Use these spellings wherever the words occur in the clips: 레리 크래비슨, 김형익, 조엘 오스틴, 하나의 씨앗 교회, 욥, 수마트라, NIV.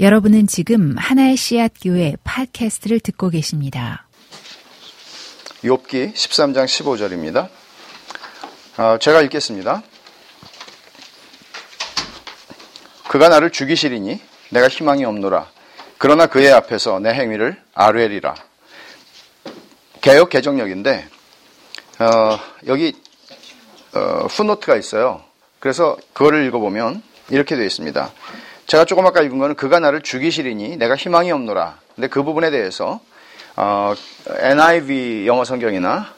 여러분은 지금 하나의 씨앗 교회 팟캐스트를 듣고 계십니다. 욥기 13장 15절입니다. 제가 읽겠습니다. 그가 나를 죽이시리니 내가 희망이 없노라. 그러나 그의 앞에서 내 행위를 아뢰리라. 개역 개정역인데 여기 풋노트가 있어요. 그래서 그거를 읽어보면 이렇게 되어 있습니다. 제가 조금 아까 읽은 거는 그가 나를 죽이시리니 내가 희망이 없노라. 근데 그 부분에 대해서 NIV 영어 성경이나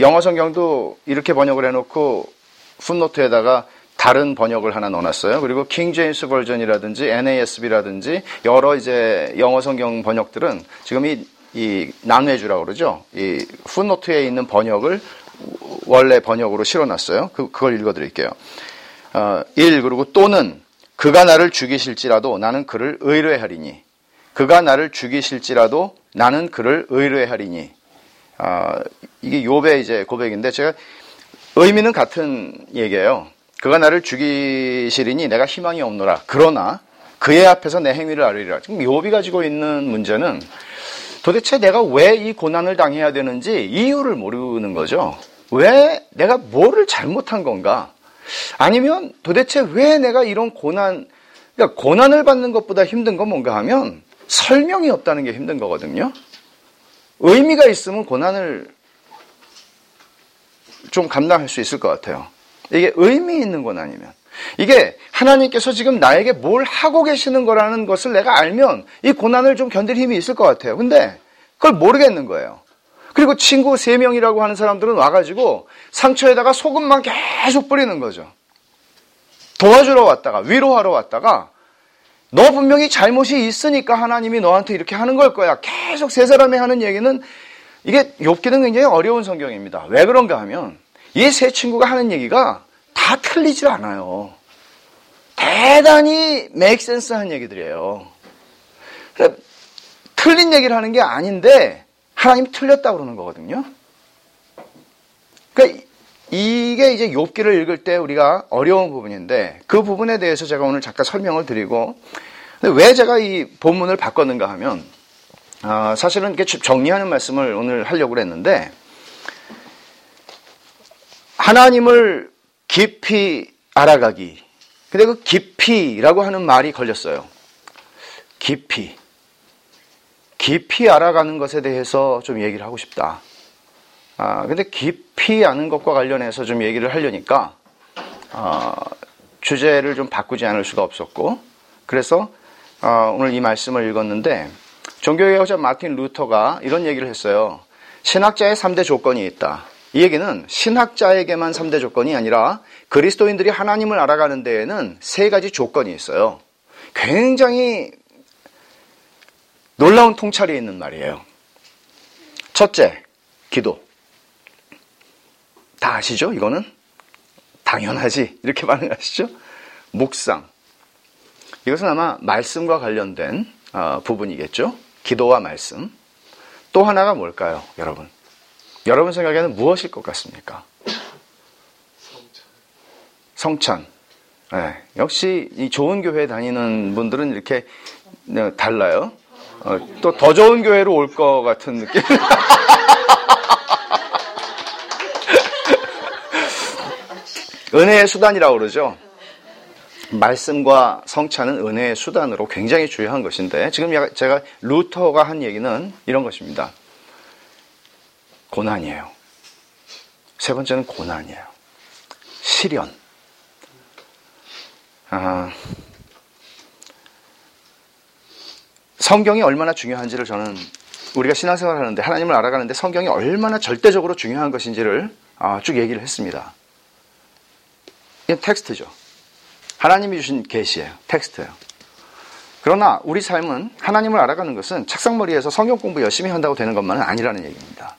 영어 성경도 이렇게 번역을 해놓고 풋노트에다가 다른 번역을 하나 넣어놨어요. 그리고 킹 제임스 버전이라든지 NASB라든지 여러 이제 영어 성경 번역들은 지금 이 난외주라고 그러죠. 이 풋노트에 있는 번역을 원래 번역으로 실어놨어요. 그걸 읽어드릴게요. 1. 그리고 또는 그가 나를 죽이실지라도 나는 그를 의뢰하리니. 그가 나를 죽이실지라도 나는 그를 의뢰하리니. 이게 욥의 이제 고백인데 제가 의미는 같은 얘기예요. 그가 나를 죽이시리니 내가 희망이 없노라. 그러나 그의 앞에서 내 행위를 아뢰리라. 지금 욥이 가지고 있는 문제는 도대체 내가 왜 이 고난을 당해야 되는지 이유를 모르는 거죠. 왜 내가 뭐를 잘못한 건가? 아니면 도대체 왜 내가 이런 그러니까 고난을 받는 것보다 힘든 건 뭔가 하면 설명이 없다는 게 힘든 거거든요. 의미가 있으면 고난을 좀 감당할 수 있을 것 같아요. 이게 의미 있는 고난이면. 이게 하나님께서 지금 나에게 뭘 하고 계시는 거라는 것을 내가 알면 이 고난을 좀 견딜 힘이 있을 것 같아요. 근데 그걸 모르겠는 거예요. 그리고 친구 3명이라고 하는 사람들은 와가지고 상처에다가 소금만 계속 뿌리는 거죠. 도와주러 왔다가 위로하러 왔다가 너 분명히 잘못이 있으니까 하나님이 너한테 이렇게 하는 걸 거야. 계속 세 사람이 하는 얘기는 이게 욥기는 굉장히 어려운 성경입니다. 왜 그런가 하면 이 세 친구가 하는 얘기가 다 틀리질 않아요. 대단히 메이크센스한 얘기들이에요. 그러니까 틀린 얘기를 하는 게 아닌데 하나님이 틀렸다고 그러는 거거든요. 그러니까 이게 이제 욥기를 읽을 때 우리가 어려운 부분인데 그 부분에 대해서 제가 오늘 잠깐 설명을 드리고 근데 왜 제가 이 본문을 바꿨는가 하면 사실은 이렇게 정리하는 말씀을 오늘 하려고 했는데 하나님을 깊이 알아가기. 근데 그 깊이라고 하는 말이 걸렸어요. 깊이 알아가는 것에 대해서 좀 얘기를 하고 싶다. 근데 깊이 아는 것과 관련해서 좀 얘기를 하려니까 주제를 좀 바꾸지 않을 수가 없었고 그래서 오늘 이 말씀을 읽었는데 종교개혁자 마틴 루터가 이런 얘기를 했어요. 신학자의 3대 조건이 있다. 이 얘기는 신학자에게만 3대 조건이 아니라 그리스도인들이 하나님을 알아가는 데에는 3가지 조건이 있어요. 굉장히 놀라운 통찰이 있는 말이에요. 첫째, 기도. 다 아시죠? 이거는? 당연하지. 이렇게 반응하시죠? 묵상. 이것은 아마 말씀과 관련된 부분이겠죠? 기도와 말씀. 또 하나가 뭘까요, 여러분? 여러분 생각에는 무엇일 것 같습니까? 성찬. 네. 역시 이 좋은 교회에 다니는 분들은 이렇게 달라요. 또 더 좋은 교회로 올 것 같은 느낌. 은혜의 수단이라고 그러죠. 말씀과 성찬은 은혜의 수단으로 굉장히 중요한 것인데 지금 제가 루터가 한 얘기는 이런 것입니다. 고난이에요. 세 번째는 고난이에요. 시련. 성경이 얼마나 중요한지를 저는 우리가 신앙생활을 하는데 하나님을 알아가는데 성경이 얼마나 절대적으로 중요한 것인지를 쭉 얘기를 했습니다. 이건 텍스트죠. 하나님이 주신 계시예요. 텍스트예요. 그러나 우리 삶은 하나님을 알아가는 것은 책상머리에서 성경 공부 열심히 한다고 되는 것만은 아니라는 얘기입니다.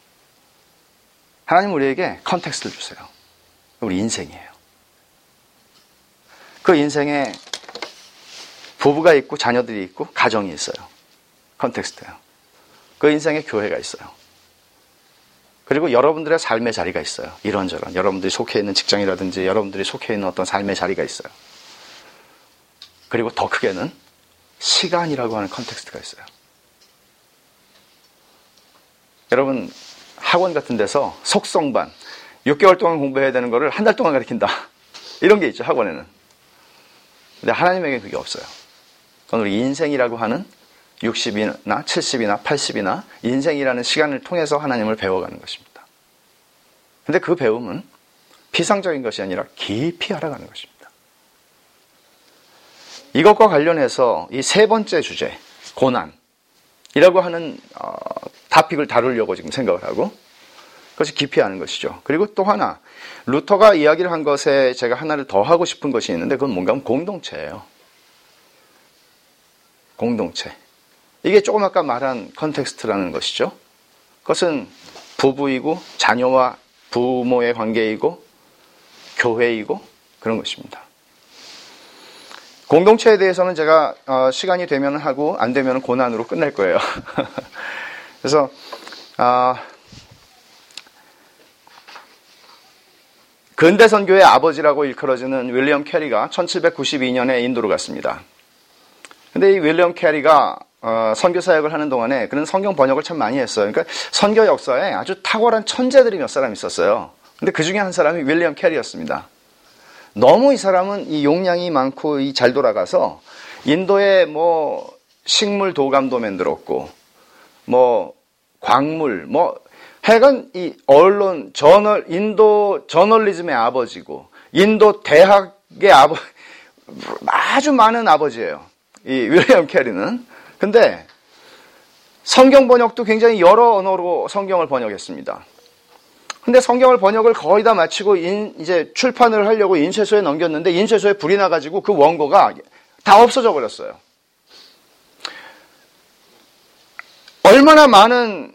하나님 우리에게 컨텍스트를 주세요. 우리 인생이에요. 그 인생에 부부가 있고 자녀들이 있고 가정이 있어요. 컨텍스트예요. 그 인생에 교회가 있어요. 그리고 여러분들의 삶의 자리가 있어요. 이런저런. 여러분들이 속해 있는 직장이라든지 여러분들이 속해 있는 어떤 삶의 자리가 있어요. 그리고 더 크게는 시간이라고 하는 컨텍스트가 있어요. 여러분, 학원 같은 데서 속성반 6개월 동안 공부해야 되는 거를 한 달 동안 가르친다, 이런 게 있죠, 학원에는. 근데 하나님에게는 그게 없어요. 그건 우리 인생이라고 하는 60이나 70이나 80이나 인생이라는 시간을 통해서 하나님을 배워가는 것입니다. 근데 그 배움은 피상적인 것이 아니라 깊이 알아가는 것입니다. 이것과 관련해서 이 세 번째 주제, 고난이라고 하는 토픽을 다루려고 지금 생각을 하고, 그것이 깊이 아는 것이죠. 그리고 또 하나, 루터가 이야기를 한 것에 제가 하나를 더 하고 싶은 것이 있는데, 그건 뭔가 하면 공동체예요. 공동체. 이게 조금 아까 말한 컨텍스트라는 것이죠. 그것은 부부이고 자녀와 부모의 관계이고 교회이고 그런 것입니다. 공동체에 대해서는 제가 시간이 되면 하고 안 되면 고난으로 끝낼 거예요. 그래서 근대 선교의 아버지라고 일컬어지는 윌리엄 캐리가 1792년에 인도로 갔습니다. 근데 이 윌리엄 캐리가 선교 사역을 하는 동안에 그는 성경 번역을 참 많이 했어요. 그러니까 선교 역사에 아주 탁월한 천재들이 몇 사람 있었어요. 근데 그 중에 한 사람이 윌리엄 캐리였습니다. 너무 이 사람은 이 용량이 많고 이 잘 돌아가서 인도에 뭐 식물 도감도 만들었고 뭐 광물 뭐 하여간 이 언론 인도 저널리즘의 아버지고 인도 대학의 아버 아주 많은 아버지예요, 이 윌리엄 캐리는. 근데 성경 번역도 굉장히 여러 언어로 성경을 번역했습니다. 근데 성경을 번역을 거의 다 마치고 이제 출판을 하려고 인쇄소에 넘겼는데 인쇄소에 불이 나가지고 그 원고가 다 없어져 버렸어요. 얼마나 많은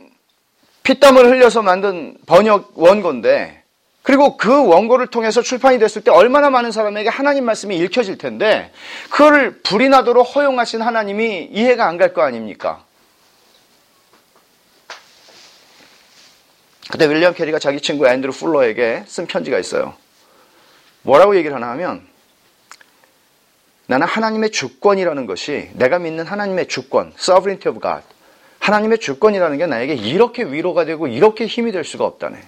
피땀을 흘려서 만든 번역 원고인데, 그리고 그 원고를 통해서 출판이 됐을 때 얼마나 많은 사람에게 하나님 말씀이 읽혀질 텐데, 그거를 불이 나도록 허용하신 하나님이 이해가 안 갈 거 아닙니까? 그때 윌리엄 캐리가 자기 친구 앤드루 풀러에게 쓴 편지가 있어요. 뭐라고 얘기를 하나 하면, 나는 하나님의 주권이라는 것이, 내가 믿는 하나님의 주권, sovereignty of God, 하나님의 주권이라는 게 나에게 이렇게 위로가 되고 이렇게 힘이 될 수가 없다네.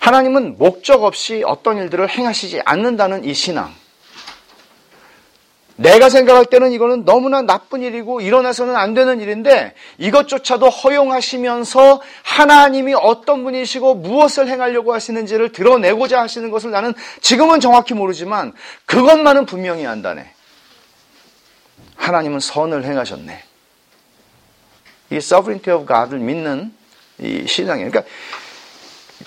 하나님은 목적 없이 어떤 일들을 행하시지 않는다는 이 신앙. 내가 생각할 때는 이거는 너무나 나쁜 일이고 일어나서는 안 되는 일인데, 이것조차도 허용하시면서 하나님이 어떤 분이시고 무엇을 행하려고 하시는지를 드러내고자 하시는 것을 나는 지금은 정확히 모르지만 그것만은 분명히 안다네. 하나님은 선을 행하셨네. 이게 sovereignty of God을 믿는 이 신앙이에요. 그러니까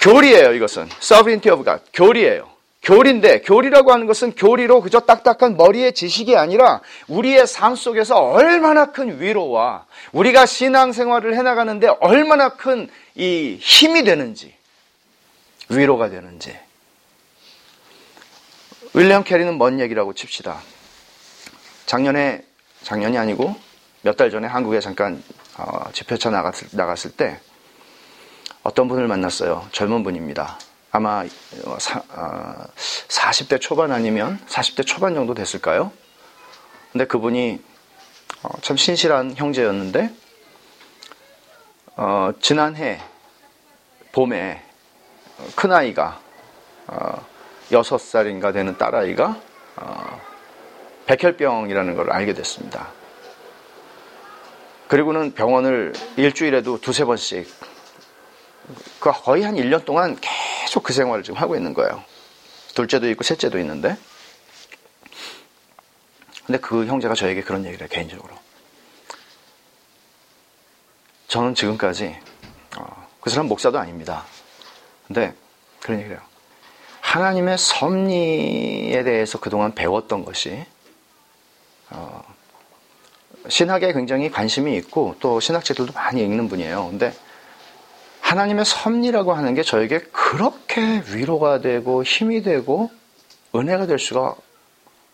교리예요, 이것은. sovereignty of God, 교리예요. 교리인데, 교리라고 하는 것은 교리로 그저 딱딱한 머리의 지식이 아니라 우리의 삶 속에서 얼마나 큰 위로와 우리가 신앙생활을 해나가는데 얼마나 큰 이 힘이 되는지, 위로가 되는지. 윌리엄 캐리는 뭔 얘기라고 칩시다. 작년이 아니고 몇 달 전에 한국에 잠깐 집회차 나갔을 때 어떤 분을 만났어요. 젊은 분입니다. 아마 40대 초반 아니면 40대 초반 정도 됐을까요? 근데 그분이 참 신실한 형제였는데, 지난해 봄에 큰아이가 6살인가 되는 딸아이가 백혈병이라는 걸 알게 됐습니다. 그리고는 병원을 일주일에도 두세 번씩, 그 거의 한 1년 동안 계속 그 생활을 지금 하고 있는 거예요. 둘째도 있고 셋째도 있는데. 근데 그 형제가 저에게 그런 얘기를 해요, 개인적으로. 저는 지금까지 그 사람 목사도 아닙니다. 근데 그런 얘기를 해요. 하나님의 섭리에 대해서 그동안 배웠던 것이, 신학에 굉장히 관심이 있고 또 신학책들도 많이 읽는 분이에요. 근데 하나님의 섭리라고 하는 게 저에게 그렇게 위로가 되고 힘이 되고 은혜가 될 수가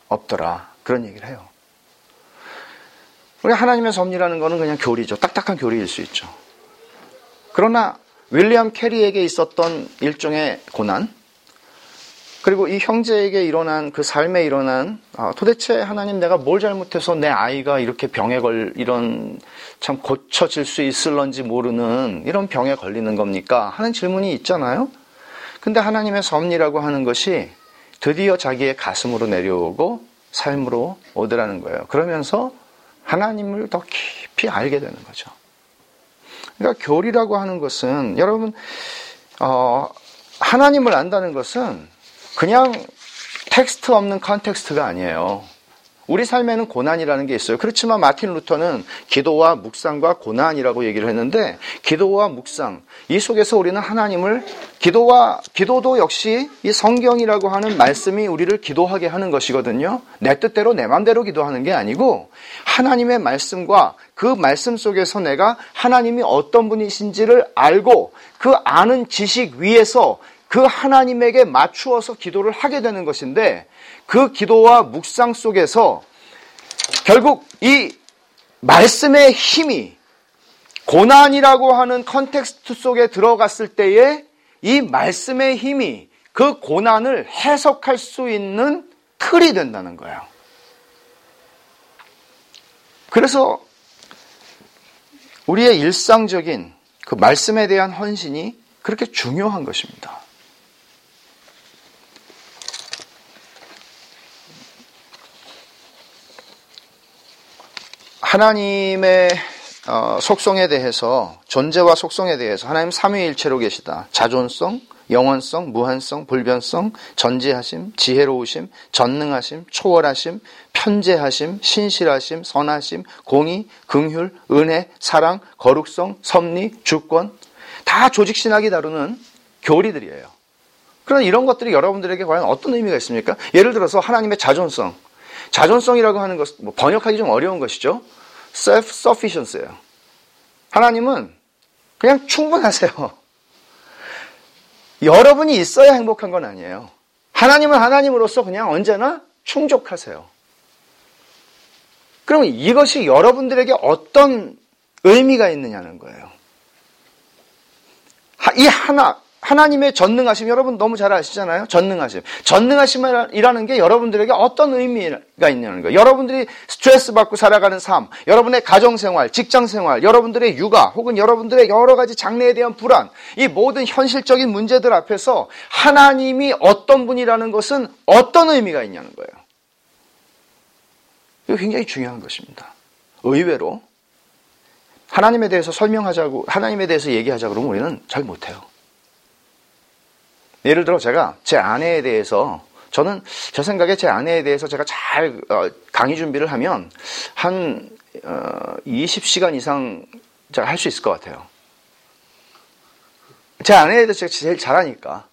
없더라, 그런 얘기를 해요. 우리 하나님의 섭리라는 거는 그냥 교리죠. 딱딱한 교리일 수 있죠. 그러나 윌리엄 캐리에게 있었던 일종의 고난, 그리고 이 형제에게 일어난 그 삶에 일어난 도대체 하나님 내가 뭘 잘못해서 내 아이가 이렇게 병에 이런 참 고쳐질 수 있을런지 모르는 이런 병에 걸리는 겁니까? 하는 질문이 있잖아요. 근데 하나님의 섭리라고 하는 것이 드디어 자기의 가슴으로 내려오고 삶으로 오더라는 거예요. 그러면서 하나님을 더 깊이 알게 되는 거죠. 그러니까 교리라고 하는 것은 여러분 하나님을 안다는 것은 그냥 텍스트 없는 컨텍스트가 아니에요. 우리 삶에는 고난이라는 게 있어요. 그렇지만 마틴 루터는 기도와 묵상과 고난이라고 얘기를 했는데 기도와 묵상, 이 속에서 우리는 하나님을 기도도 역시 이 성경이라고 하는 말씀이 우리를 기도하게 하는 것이거든요. 내 뜻대로 내 마음대로 기도하는 게 아니고 하나님의 말씀과 그 말씀 속에서 내가 하나님이 어떤 분이신지를 알고 그 아는 지식 위에서 그 하나님에게 맞추어서 기도를 하게 되는 것인데 그 기도와 묵상 속에서 결국 이 말씀의 힘이 고난이라고 하는 컨텍스트 속에 들어갔을 때에 이 말씀의 힘이 그 고난을 해석할 수 있는 틀이 된다는 거예요. 그래서 우리의 일상적인 그 말씀에 대한 헌신이 그렇게 중요한 것입니다. 하나님의 속성에 대해서, 존재와 속성에 대해서 하나님 삼위일체로 계시다. 자존성, 영원성, 무한성, 불변성, 전지하심, 지혜로우심, 전능하심, 초월하심, 편재하심, 신실하심, 선하심, 공의, 긍휼, 은혜, 사랑, 거룩성, 섭리, 주권, 다 조직신학이 다루는 교리들이에요. 그러나 이런 것들이 여러분들에게 과연 어떤 의미가 있습니까? 예를 들어서 하나님의 자존성. 자존성이라고 하는 것은 번역하기 좀 어려운 것이죠. self-sufficiency예요. 하나님은 그냥 충분하세요. 여러분이 있어야 행복한 건 아니에요. 하나님은 하나님으로서 그냥 언제나 충족하세요. 그럼 이것이 여러분들에게 어떤 의미가 있느냐는 거예요. 이 하나님의 전능하심, 여러분 너무 잘 아시잖아요. 전능하심이라는 게 여러분들에게 어떤 의미가 있냐는 거예요. 여러분들이 스트레스 받고 살아가는 삶, 여러분의 가정생활, 직장생활, 여러분들의 육아 혹은 여러분들의 여러 가지 장래에 대한 불안, 이 모든 현실적인 문제들 앞에서 하나님이 어떤 분이라는 것은 어떤 의미가 있냐는 거예요. 이거 굉장히 중요한 것입니다. 의외로 하나님에 대해서 설명하자고, 하나님에 대해서 얘기하자고 그러면 우리는 잘 못해요. 예를 들어 제가 제 아내에 대해서, 저는 제 생각에 제 아내에 대해서 제가 잘 강의 준비를 하면 한 20시간 이상 제가 할 수 있을 것 같아요. 제 아내에 대해서 제가 제일 잘하니까.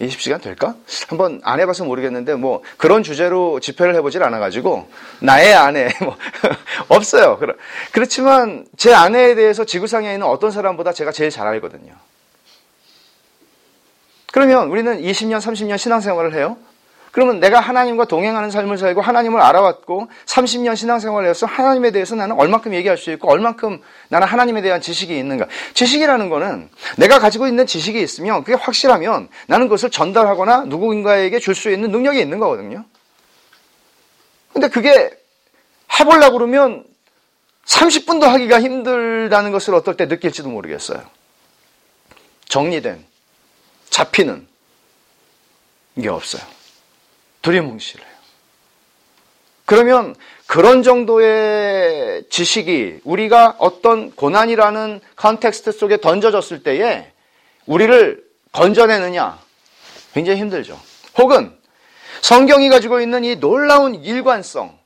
20시간 될까? 한번 안 해봐서 모르겠는데 뭐 그런 주제로 집회를 해보질 않아가지고 나의 아내 뭐 없어요. 그렇지만 제 아내에 대해서 지구상에 있는 어떤 사람보다 제가 제일 잘 알거든요. 그러면 우리는 20년, 30년 신앙생활을 해요. 그러면 내가 하나님과 동행하는 삶을 살고 하나님을 알아왔고 30년 신앙생활을 해서 하나님에 대해서 나는 얼만큼 얘기할 수 있고 얼만큼 나는 하나님에 대한 지식이 있는가. 지식이라는 거는 내가 가지고 있는 지식이 있으면 그게 확실하면 나는 그것을 전달하거나 누군가에게 줄 수 있는 능력이 있는 거거든요. 근데 그게 해보려고 그러면 30분도 하기가 힘들다는 것을 어떨 때 느낄지도 모르겠어요. 정리된, 잡히는 게 없어요. 두리뭉실해요. 그러면 그런 정도의 지식이 우리가 어떤 고난이라는 컨텍스트 속에 던져졌을 때에 우리를 건져내느냐? 굉장히 힘들죠. 혹은 성경이 가지고 있는 이 놀라운 일관성,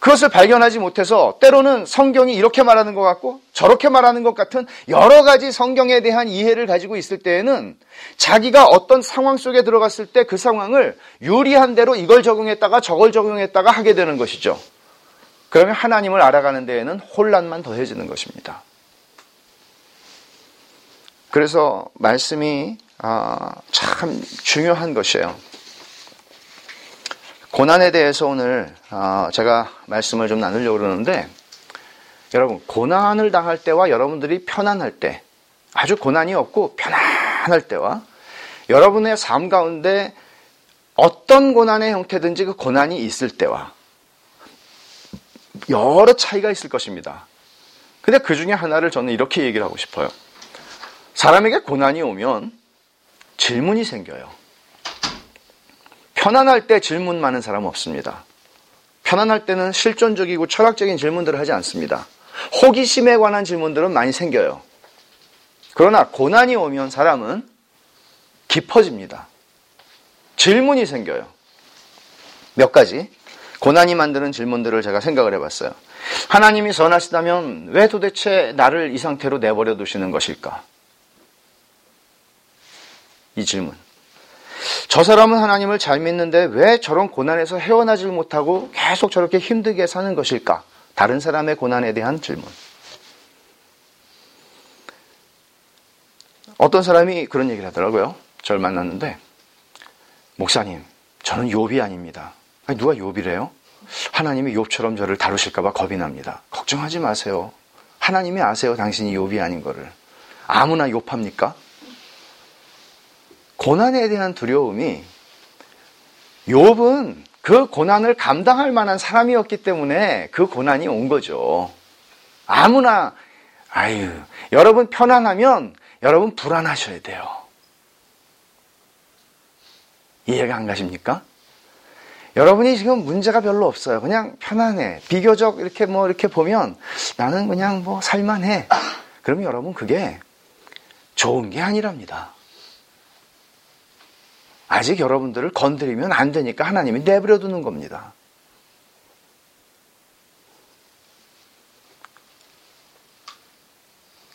그것을 발견하지 못해서 때로는 성경이 이렇게 말하는 것 같고 저렇게 말하는 것 같은 여러 가지 성경에 대한 이해를 가지고 있을 때에는 자기가 어떤 상황 속에 들어갔을 때 그 상황을 유리한 대로 이걸 적용했다가 저걸 적용했다가 하게 되는 것이죠. 그러면 하나님을 알아가는 데에는 혼란만 더해지는 것입니다. 그래서 말씀이 참 중요한 것이에요. 고난에 대해서 오늘 제가 말씀을 좀 나누려고 그러는데, 여러분 고난을 당할 때와 여러분들이 편안할 때, 아주 고난이 없고 편안할 때와 여러분의 삶 가운데 어떤 고난의 형태든지 그 고난이 있을 때와 여러 차이가 있을 것입니다. 근데 그 중에 하나를 저는 이렇게 얘기를 하고 싶어요. 사람에게 고난이 오면 질문이 생겨요. 편안할 때 질문 많은 사람 없습니다. 편안할 때는 실존적이고 철학적인 질문들을 하지 않습니다. 호기심에 관한 질문들은 많이 생겨요. 그러나 고난이 오면 사람은 깊어집니다. 질문이 생겨요. 몇 가지 고난이 만드는 질문들을 제가 생각을 해봤어요. 하나님이 선하시다면 왜 도대체 나를 이 상태로 내버려 두시는 것일까? 이 질문. 저 사람은 하나님을 잘 믿는데 왜 저런 고난에서 헤어나질 못하고 계속 저렇게 힘들게 사는 것일까? 다른 사람의 고난에 대한 질문. 어떤 사람이 그런 얘기를 하더라고요. 저를 만났는데, 목사님, 저는 욥이 아닙니다. 아니, 누가 욥이래요? 하나님이 욥처럼 저를 다루실까봐 겁이 납니다. 걱정하지 마세요. 하나님이 아세요. 당신이 욥이 아닌 거를. 아무나 욥합니까? 고난에 대한 두려움이, 욥은 그 고난을 감당할 만한 사람이었기 때문에 그 고난이 온 거죠. 아무나, 아유, 여러분 편안하면 여러분 불안하셔야 돼요. 이해가 안 가십니까? 여러분이 지금 문제가 별로 없어요. 그냥 편안해. 비교적 이렇게 뭐 이렇게 보면 나는 그냥 뭐 살만해. 그러면 여러분 그게 좋은 게 아니랍니다. 아직 여러분들을 건드리면 안 되니까 하나님이 내버려 두는 겁니다.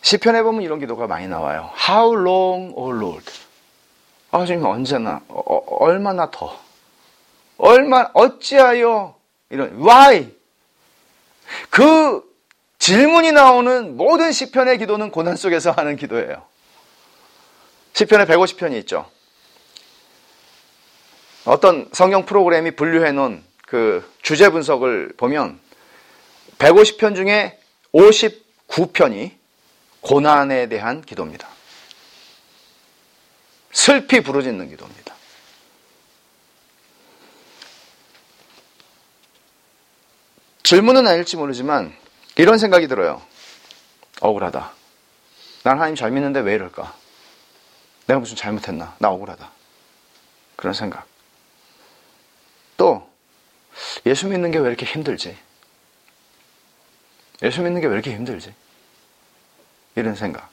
시편에 보면 이런 기도가 많이 나와요. How long, O Lord? 아, 주님 언제나, 얼마나 더? 어찌하여? 이런, why? 그 질문이 나오는 모든 시편의 기도는 고난 속에서 하는 기도예요. 시편에 150편이 있죠. 어떤 성경 프로그램이 분류해 놓은 그 주제 분석을 보면 150편 중에 59편이 고난에 대한 기도입니다. 슬피 부르짖는 기도입니다. 질문은 아닐지 모르지만 이런 생각이 들어요. 억울하다. 난 하나님 잘 믿는데 왜 이럴까? 내가 무슨 잘못했나? 나 억울하다. 그런 생각. 또 예수 믿는 게 왜 이렇게 힘들지? 예수 믿는 게 왜 이렇게 힘들지? 이런 생각.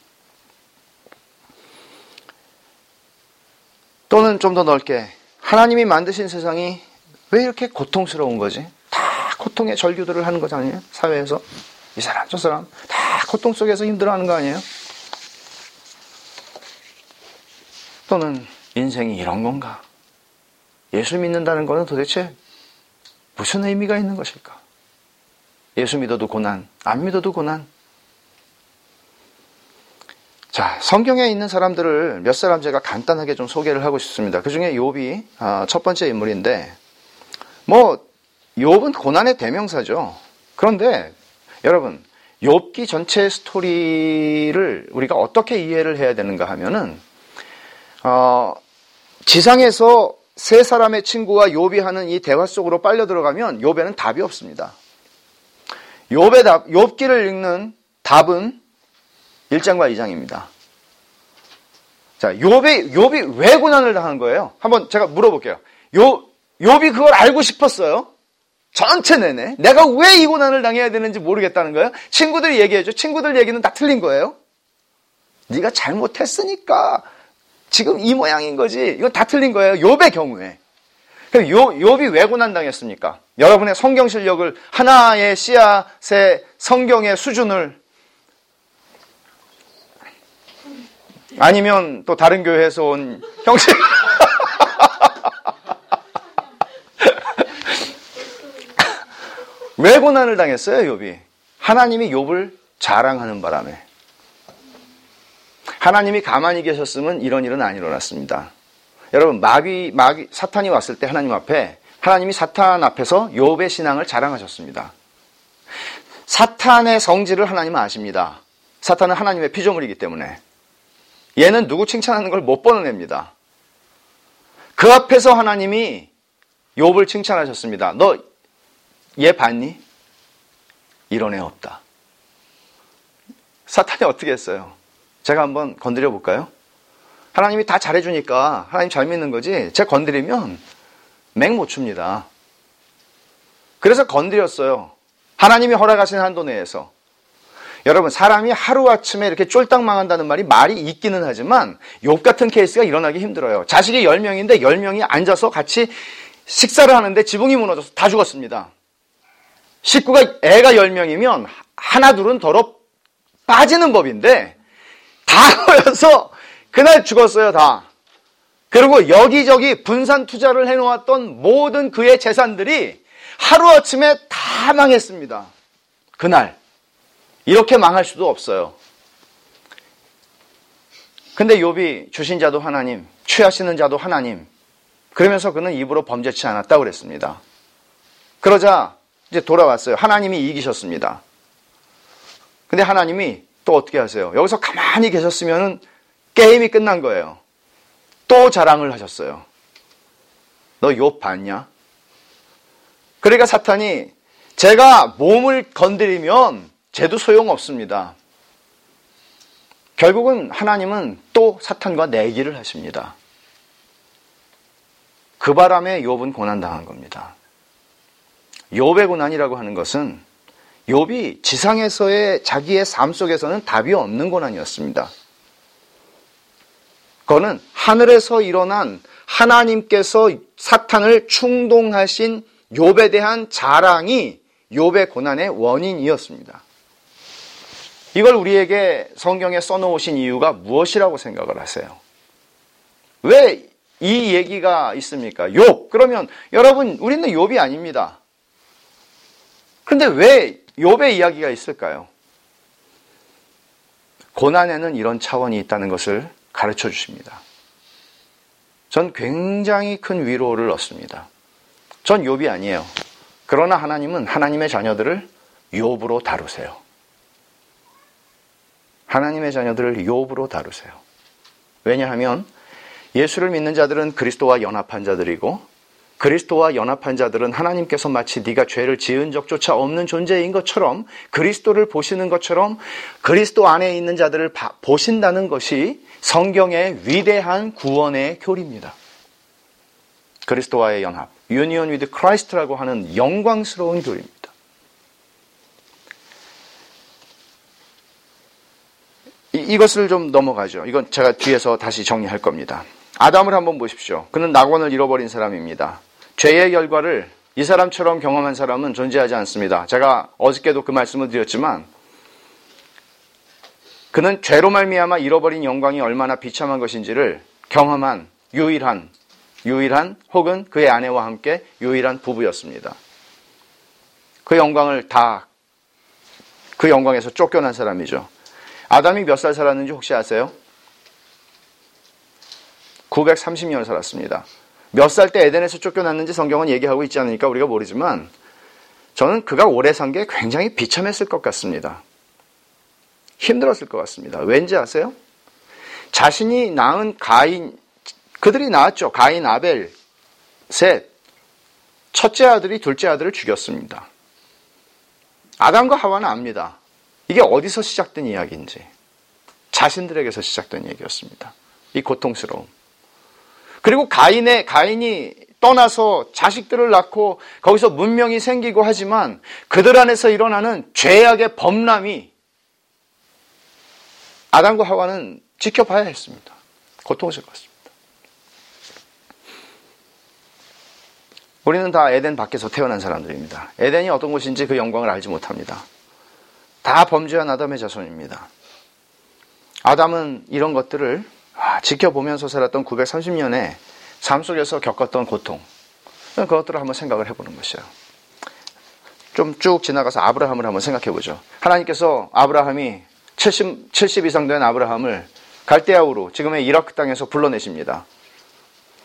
또는 좀 더 넓게 하나님이 만드신 세상이 왜 이렇게 고통스러운 거지? 다 고통의 절규들을 하는 것 아니에요? 사회에서 이 사람 저 사람 다 고통 속에서 힘들어하는 거 아니에요? 또는 인생이 이런 건가? 예수 믿는다는 것은 도대체 무슨 의미가 있는 것일까? 예수 믿어도 고난, 안 믿어도 고난. 자, 성경에 있는 사람들을 몇 사람 제가 간단하게 좀 소개를 하고 싶습니다. 그 중에 욥이 첫 번째 인물인데, 뭐 욥은 고난의 대명사죠. 그런데 여러분, 욥기 전체 스토리를 우리가 어떻게 이해를 해야 되는가 하면은 지상에서 세 사람의 친구와 욥이 하는 이 대화 속으로 빨려 들어가면 욥에는 답이 없습니다. 욥기를 읽는 답은 1장과 2장입니다. 자, 욥이 왜 고난을 당한 거예요? 한번 제가 물어볼게요. 욥이 그걸 알고 싶었어요? 전체 내내. 내가 왜 이 고난을 당해야 되는지 모르겠다는 거예요? 친구들이 얘기해줘. 친구들 얘기는 다 틀린 거예요? 네가 잘못했으니까 지금 이 모양인 거지. 이건 다 틀린 거예요. 욥의 경우에. 그럼 욥이 왜 고난당했습니까? 여러분의 성경 실력을, 하나의 씨앗의 성경의 수준을, 아니면 또 다른 교회에서 온 형식. 왜 고난을 당했어요, 욥이? 하나님이 욥을 자랑하는 바람에. 하나님이 가만히 계셨으면 이런 일은 안 일어났습니다. 여러분, 사탄이 왔을 때 하나님이 사탄 앞에서 욥의 신앙을 자랑하셨습니다. 사탄의 성질을 하나님은 아십니다. 사탄은 하나님의 피조물이기 때문에. 얘는 누구 칭찬하는 걸 못 버는 애입니다. 그 앞에서 하나님이 욥을 칭찬하셨습니다. 너 얘 봤니? 이런 애 없다. 사탄이 어떻게 했어요? 제가 한번 건드려 볼까요? 하나님이 다 잘해주니까 하나님 잘 믿는 거지 제가 건드리면 맹 못 춥니다. 그래서 건드렸어요. 하나님이 허락하신 한도 내에서. 여러분, 사람이 하루아침에 이렇게 쫄딱 망한다는 말이 있기는 하지만 욥 같은 케이스가 일어나기 힘들어요. 자식이 10명인데 10명이 앉아서 같이 식사를 하는데 지붕이 무너져서 다 죽었습니다. 애가 10명이면 하나 둘은 더러 빠지는 법인데 다 모여서 그날 죽었어요, 다. 그리고 여기저기 분산 투자를 해놓았던 모든 그의 재산들이 하루아침에 다 망했습니다. 그날. 이렇게 망할 수도 없어요. 근데 욥이 주신 자도 하나님, 취하시는 자도 하나님, 그러면서 그는 입으로 범죄치 않았다고 그랬습니다. 그러자 이제 돌아왔어요. 하나님이 이기셨습니다. 근데 하나님이 또 어떻게 하세요? 여기서 가만히 계셨으면 게임이 끝난 거예요. 또 자랑을 하셨어요. 너 욥 봤냐? 그러니까 사탄이 제가 몸을 건드리면 쟤도 소용없습니다. 결국은 하나님은 또 사탄과 내기를 하십니다. 그 바람에 욥은 고난당한 겁니다. 욥의 고난이라고 하는 것은 욥이 지상에서의 자기의 삶 속에서는 답이 없는 고난이었습니다. 그거는 하늘에서 일어난 하나님께서 사탄을 충동하신 욥에 대한 자랑이 욥의 고난의 원인이었습니다. 이걸 우리에게 성경에 써놓으신 이유가 무엇이라고 생각을 하세요? 왜 이 얘기가 있습니까? 욥! 그러면 여러분, 우리는 욥이 아닙니다. 그런데 왜 욥의 이야기가 있을까요? 고난에는 이런 차원이 있다는 것을 가르쳐 주십니다. 전 굉장히 큰 위로를 얻습니다. 전 욥이 아니에요. 그러나 하나님은 하나님의 자녀들을 욥으로 다루세요. 하나님의 자녀들을 욥으로 다루세요. 왜냐하면 예수를 믿는 자들은 그리스도와 연합한 자들이고, 그리스도와 연합한 자들은 하나님께서 마치 네가 죄를 지은 적조차 없는 존재인 것처럼, 그리스도를 보시는 것처럼 그리스도 안에 있는 자들을 보신다는 것이 성경의 위대한 구원의 교리입니다. 그리스도와의 연합, Union with Christ라고 하는 영광스러운 교리입니다. 이것을 좀 넘어가죠. 이건 제가 뒤에서 다시 정리할 겁니다. 아담을 한번 보십시오. 그는 낙원을 잃어버린 사람입니다. 죄의 결과를 이 사람처럼 경험한 사람은 존재하지 않습니다. 제가 어저께도 그 말씀을 드렸지만, 그는 죄로 말미암아 잃어버린 영광이 얼마나 비참한 것인지를 경험한 유일한 혹은 그의 아내와 함께 유일한 부부였습니다. 그 영광에서 쫓겨난 사람이죠. 아담이 몇 살 살았는지 혹시 아세요? 930년 살았습니다. 몇 살 때 에덴에서 쫓겨났는지 성경은 얘기하고 있지 않으니까 우리가 모르지만, 저는 그가 오래 산 게 굉장히 비참했을 것 같습니다. 힘들었을 것 같습니다. 왠지 아세요? 자신이 낳은 그들이 낳았죠. 가인, 아벨, 셋. 첫째 아들이 둘째 아들을 죽였습니다. 아담과 하와는 압니다. 이게 어디서 시작된 이야기인지. 자신들에게서 시작된 얘기였습니다. 이 고통스러움. 그리고 가인이 떠나서 자식들을 낳고 거기서 문명이 생기고 하지만 그들 안에서 일어나는 죄악의 범람이 아담과 하와는 지켜봐야 했습니다. 고통스러웠습니다. 우리는 다 에덴 밖에서 태어난 사람들입니다. 에덴이 어떤 곳인지 그 영광을 알지 못합니다. 다 범죄한 아담의 자손입니다. 아담은 이런 것들을 지켜보면서 살았던 930년의 삶 속에서 겪었던 고통, 그것들을 한번 생각을 해보는 것이에요. 좀 쭉 지나가서 아브라함을 한번 생각해보죠. 하나님께서 아브라함이 70 이상 된 아브라함을 갈대아우로, 지금의 이라크 땅에서 불러내십니다.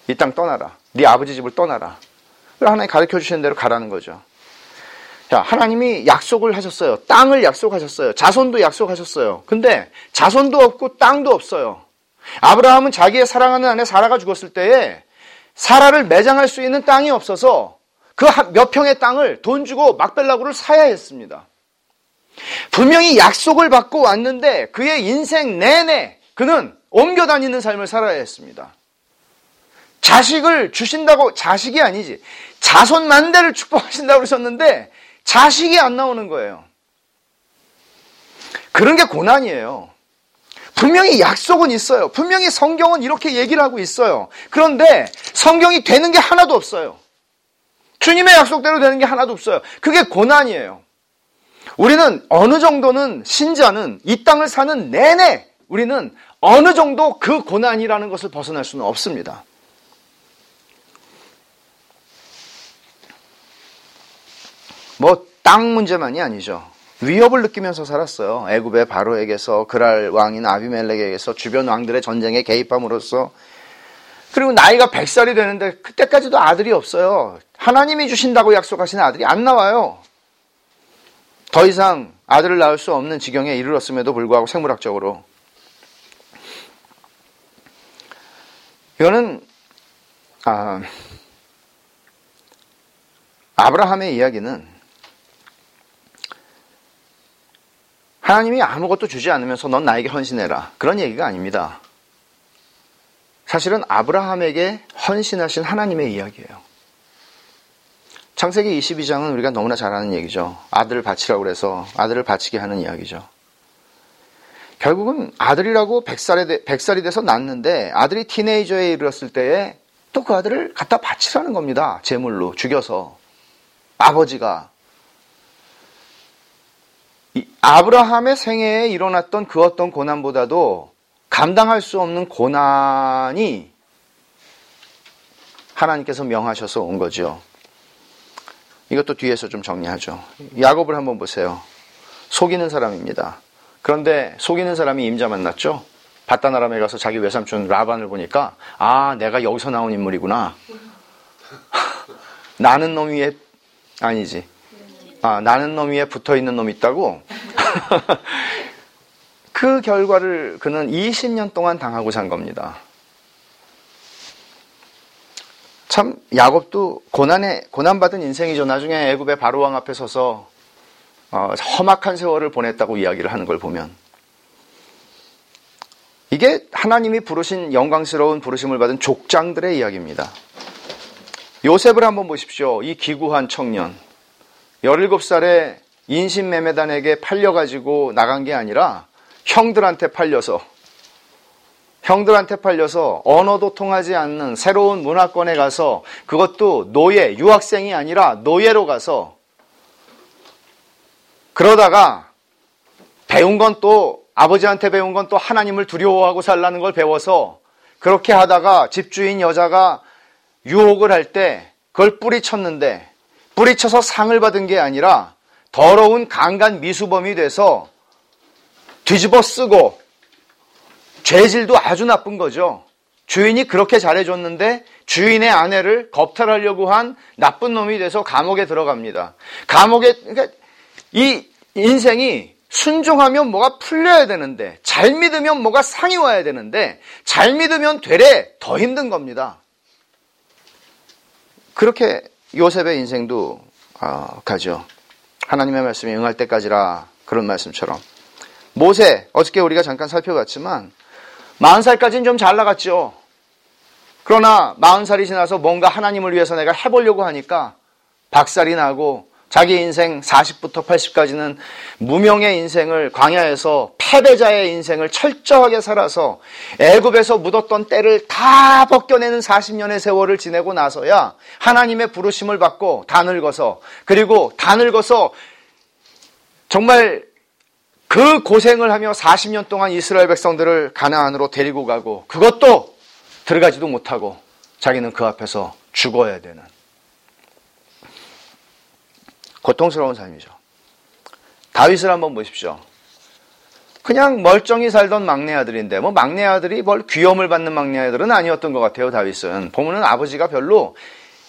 이 땅 떠나라. 네 아버지 집을 떠나라. 하나님 가르쳐 주시는 대로 가라는 거죠. 자, 하나님이 약속을 하셨어요. 땅을 약속하셨어요. 자손도 약속하셨어요. 근데 자손도 없고 땅도 없어요. 아브라함은 자기의 사랑하는 아내 사라가 죽었을 때에 사라를 매장할 수 있는 땅이 없어서 그 몇 평의 땅을 돈 주고 막벨라구를 사야 했습니다. 분명히 약속을 받고 왔는데 그의 인생 내내 그는 옮겨다니는 삶을 살아야 했습니다. 자식을 주신다고, 자식이 아니지, 자손 만대를 축복하신다고 그러셨는데 자식이 안 나오는 거예요. 그런 게 고난이에요. 분명히 약속은 있어요. 분명히 성경은 이렇게 얘기를 하고 있어요. 그런데 성경이 되는 게 하나도 없어요. 주님의 약속대로 되는 게 하나도 없어요. 그게 고난이에요. 우리는 어느 정도는, 신자는 이 땅을 사는 내내 우리는 어느 정도 그 고난이라는 것을 벗어날 수는 없습니다. 뭐 땅 문제만이 아니죠. 위협을 느끼면서 살았어요. 애굽의 바로에게서, 그랄 왕인 아비멜렉에게서, 주변 왕들의 전쟁에 개입함으로써. 그리고 나이가 100살이 되는데 그때까지도 아들이 없어요. 하나님이 주신다고 약속하신 아들이 안 나와요. 더 이상 아들을 낳을 수 없는 지경에 이르렀음에도 불구하고 생물학적으로. 이거는 아브라함의 이야기는 하나님이 아무것도 주지 않으면서 넌 나에게 헌신해라, 그런 얘기가 아닙니다. 사실은 아브라함에게 헌신하신 하나님의 이야기예요. 창세기 22장은 우리가 너무나 잘 아는 얘기죠. 아들을 바치라고 그래서 아들을 바치게 하는 이야기죠. 결국은 아들이라고 100살이 돼서 낳는데 아들이 티네이저에 이르렀을 때에 또 그 아들을 갖다 바치라는 겁니다. 제물로 죽여서. 아버지가 아브라함의 생애에 일어났던 그 어떤 고난보다도 감당할 수 없는 고난이 하나님께서 명하셔서 온 거죠. 이것도 뒤에서 좀 정리하죠. 야곱을 한번 보세요. 속이는 사람입니다. 그런데 속이는 사람이 임자 만났죠. 밧단 아람에 가서 자기 외삼촌 라반을 보니까, 아, 내가 여기서 나온 인물이구나. 나는 놈 위에, 아니지, 나는 놈 위에 붙어있는 놈이 있다고. 그 결과를 그는 20년 동안 당하고 산 겁니다. 참 야곱도 고난받은 인생이죠. 나중에 애굽의 바로왕 앞에 서서 험악한 세월을 보냈다고 이야기를 하는 걸 보면, 이게 하나님이 부르신 영광스러운 부르심을 받은 족장들의 이야기입니다. 요셉을 한번 보십시오. 이 기구한 청년, 17살에 인신매매단에게 팔려가지고 나간 게 아니라 형들한테 팔려서 언어도 통하지 않는 새로운 문화권에 가서, 그것도 노예, 유학생이 아니라 노예로 가서, 그러다가 배운 건 또, 아버지한테 배운 건 또 하나님을 두려워하고 살라는 걸 배워서, 그렇게 하다가 집주인 여자가 유혹을 할 때 그걸 뿌리쳤는데, 뿌리쳐서 상을 받은 게 아니라 더러운 강간 미수범이 돼서 뒤집어 쓰고, 죄질도 아주 나쁜 거죠. 주인이 그렇게 잘해줬는데 주인의 아내를 겁탈하려고 한 나쁜 놈이 돼서 감옥에 들어갑니다. 그러니까 이 인생이 순종하면 뭐가 풀려야 되는데, 잘 믿으면 뭐가 상이 와야 되는데, 잘 믿으면 되레 더 힘든 겁니다. 그렇게 요셉의 인생도 가죠. 하나님의 말씀이 응할 때까지라, 그런 말씀처럼. 모세, 어저께 우리가 잠깐 살펴봤지만 40살까지는 좀 잘 나갔죠. 그러나 40살이 지나서 뭔가 하나님을 위해서 내가 해보려고 하니까 박살이 나고, 자기 인생 40부터 80까지는 무명의 인생을, 광야에서 패배자의 인생을 철저하게 살아서 애굽에서 묻었던 때를 다 벗겨내는 40년의 세월을 지내고 나서야 하나님의 부르심을 받고 다 늙어서 정말 그 고생을 하며 40년 동안 이스라엘 백성들을 가나안으로 데리고 가고, 그것도 들어가지도 못하고 자기는 그 앞에서 죽어야 되는 고통스러운 삶이죠. 다윗을 한번 보십시오. 그냥 멀쩡히 살던 막내 아들인데, 뭐 막내 아들이 뭘 귀염을 받는 막내 아들은 아니었던 것 같아요. 다윗은 보면은 아버지가 별로,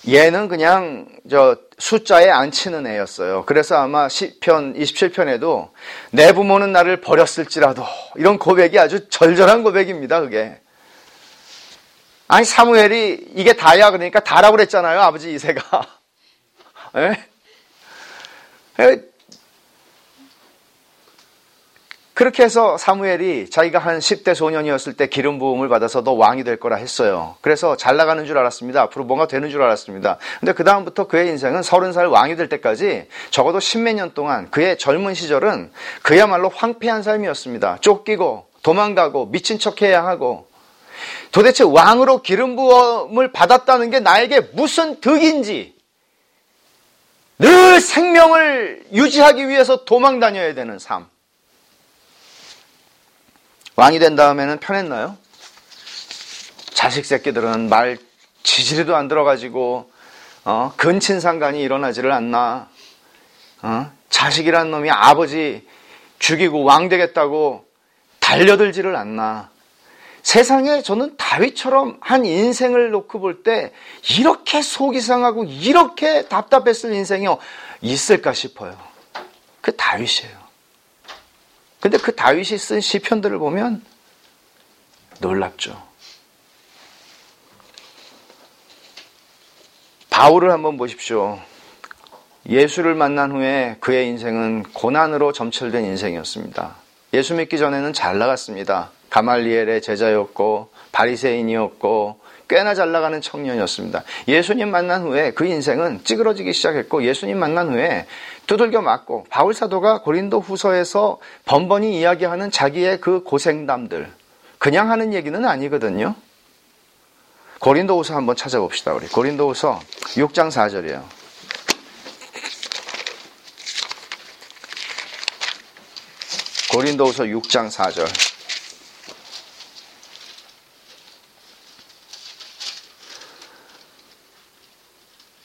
얘는 그냥 저 숫자에 안 치는 애였어요. 그래서 아마 시편 27편에도 내 부모는 나를 버렸을지라도, 이런 고백이 아주 절절한 고백입니다. 그게 아니 사무엘이 이게 다야 그러니까 다라고 그랬잖아요. 아버지 이새가. 예? 그렇게 해서 사무엘이 자기가 한 10대 소년이었을 때 기름 부음을 받아서 너 왕이 될 거라 했어요. 그래서 잘 나가는 줄 알았습니다. 앞으로 뭔가 되는 줄 알았습니다. 근데 그 다음부터 그의 인생은 30살 왕이 될 때까지 적어도 십몇 년 동안 그의 젊은 시절은 그야말로 황폐한 삶이었습니다. 쫓기고 도망가고 미친 척해야 하고 도대체 왕으로 기름 부음을 받았다는 게 나에게 무슨 득인지 늘 생명을 유지하기 위해서 도망 다녀야 되는 삶. 왕이 된 다음에는 편했나요? 자식 새끼들은 말 지지리도 안 들어가지고 근친상간이 일어나지를 않나. 자식이란 놈이 아버지 죽이고 왕 되겠다고 달려들지를 않나. 세상에 저는 다윗처럼 한 인생을 놓고 볼 때 이렇게 속이 상하고 이렇게 답답했을 인생이 있을까 싶어요. 그 다윗이에요. 근데 그 다윗이 쓴 시편들을 보면 놀랍죠. 바울을 한번 보십시오. 예수를 만난 후에 그의 인생은 고난으로 점철된 인생이었습니다. 예수 믿기 전에는 잘 나갔습니다. 가말리엘의 제자였고 바리새인이었고 꽤나 잘 나가는 청년이었습니다. 예수님 만난 후에 그 인생은 찌그러지기 시작했고 예수님 만난 후에 두들겨 맞고 바울 사도가 고린도 후서에서 번번이 이야기하는 자기의 그 고생담들 그냥 하는 얘기는 아니거든요. 고린도 후서 한번 찾아봅시다. 우리 고린도 후서 6장 4절이에요. 고린도 후서 6장 4절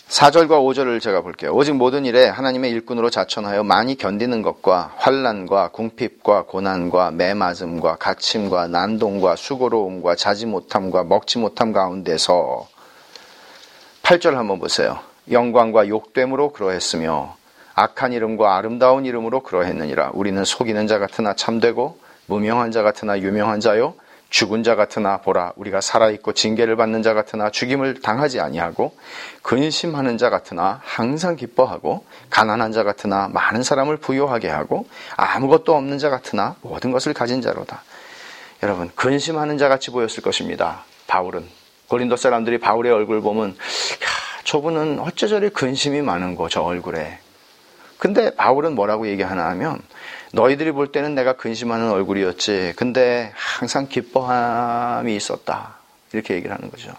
사절과 5절을 제가 볼게요. 오직 모든 일에 하나님의 일꾼으로 자천하여 많이 견디는 것과 환난과 궁핍과 고난과 매맞음과 갇힘과 난동과 수고로움과 자지 못함과 먹지 못함 가운데서 8절 한번 보세요. 영광과 욕됨으로 그러했으며 악한 이름과 아름다운 이름으로 그러했느니라. 우리는 속이는 자 같으나 참되고 무명한 자 같으나 유명한 자요 죽은 자 같으나 보라 우리가 살아있고 징계를 받는 자 같으나 죽임을 당하지 아니하고 근심하는 자 같으나 항상 기뻐하고 가난한 자 같으나 많은 사람을 부유하게 하고 아무것도 없는 자 같으나 모든 것을 가진 자로다. 여러분 근심하는 자 같이 보였을 것입니다. 바울은 고린도 사람들이 바울의 얼굴 보면 저분은 어째 저리 근심이 많은 거 저 얼굴에. 근데 바울은 뭐라고 얘기하나 하면 너희들이 볼 때는 내가 근심하는 얼굴이었지. 근데 항상 기뻐함이 있었다. 이렇게 얘기를 하는 거죠.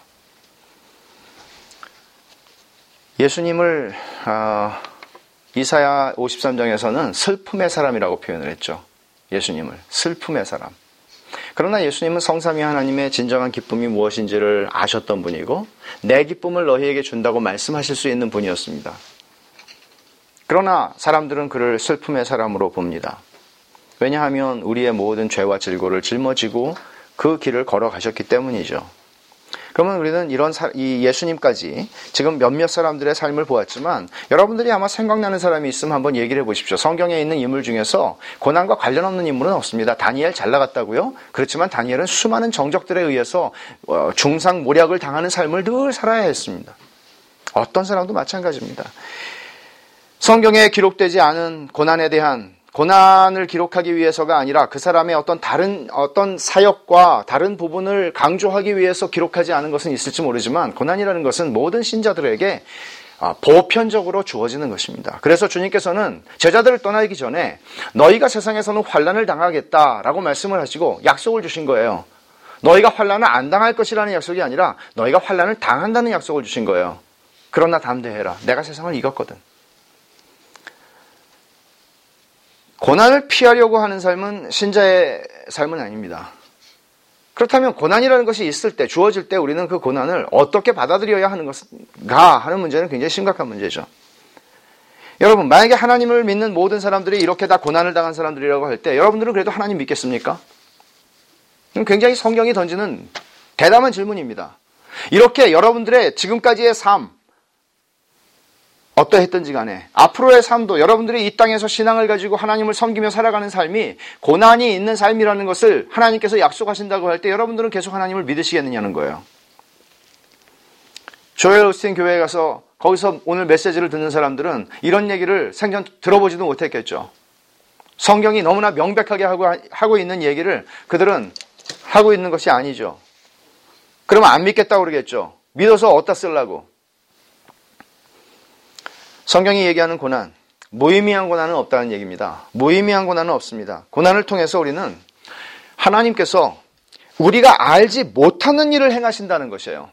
예수님을 이사야 53장에서는 슬픔의 사람이라고 표현을 했죠. 예수님을 슬픔의 사람. 그러나 예수님은 성삼위 하나님의 진정한 기쁨이 무엇인지를 아셨던 분이고 내 기쁨을 너희에게 준다고 말씀하실 수 있는 분이었습니다. 그러나 사람들은 그를 슬픔의 사람으로 봅니다. 왜냐하면 우리의 모든 죄와 질고를 짊어지고 그 길을 걸어가셨기 때문이죠. 그러면 우리는 이 예수님까지 지금 몇몇 사람들의 삶을 보았지만 여러분들이 아마 생각나는 사람이 있으면 한번 얘기를 해보십시오. 성경에 있는 인물 중에서 고난과 관련 없는 인물은 없습니다. 다니엘 잘 나갔다고요? 그렇지만 다니엘은 수많은 정적들에 의해서 중상모략을 당하는 삶을 늘 살아야 했습니다. 어떤 사람도 마찬가지입니다. 성경에 기록되지 않은 고난에 대한 고난을 기록하기 위해서가 아니라 그 사람의 어떤 사역과 다른 부분을 강조하기 위해서 기록하지 않은 것은 있을지 모르지만 고난이라는 것은 모든 신자들에게 보편적으로 주어지는 것입니다. 그래서 주님께서는 제자들을 떠나기 전에 너희가 세상에서는 환난을 당하겠다라고 말씀을 하시고 약속을 주신 거예요. 너희가 환난을 안 당할 것이라는 약속이 아니라 너희가 환난을 당한다는 약속을 주신 거예요. 그러나 담대해라. 내가 세상을 이겼거든. 고난을 피하려고 하는 삶은 신자의 삶은 아닙니다. 그렇다면 고난이라는 것이 있을 때, 주어질 때 우리는 그 고난을 어떻게 받아들여야 하는 것인가 하는 문제는 굉장히 심각한 문제죠. 여러분, 만약에 하나님을 믿는 모든 사람들이 이렇게 다 고난을 당한 사람들이라고 할 때 여러분들은 그래도 하나님 믿겠습니까? 굉장히 성경이 던지는 대담한 질문입니다. 이렇게 여러분들의 지금까지의 삶, 어떠했든지 간에 앞으로의 삶도 여러분들이 이 땅에서 신앙을 가지고 하나님을 섬기며 살아가는 삶이 고난이 있는 삶이라는 것을 하나님께서 약속하신다고 할 때 여러분들은 계속 하나님을 믿으시겠느냐는 거예요. 조엘 오스틴 교회에 가서 거기서 오늘 메시지를 듣는 사람들은 이런 얘기를 생전 들어보지도 못했겠죠. 성경이 너무나 명백하게 하고 있는 얘기를 그들은 하고 있는 것이 아니죠. 그러면 안 믿겠다고 그러겠죠. 믿어서 어디다 쓰려고. 성경이 얘기하는 고난, 무의미한 고난은 없다는 얘기입니다. 무의미한 고난은 없습니다. 고난을 통해서 우리는 하나님께서 우리가 알지 못하는 일을 행하신다는 것이에요.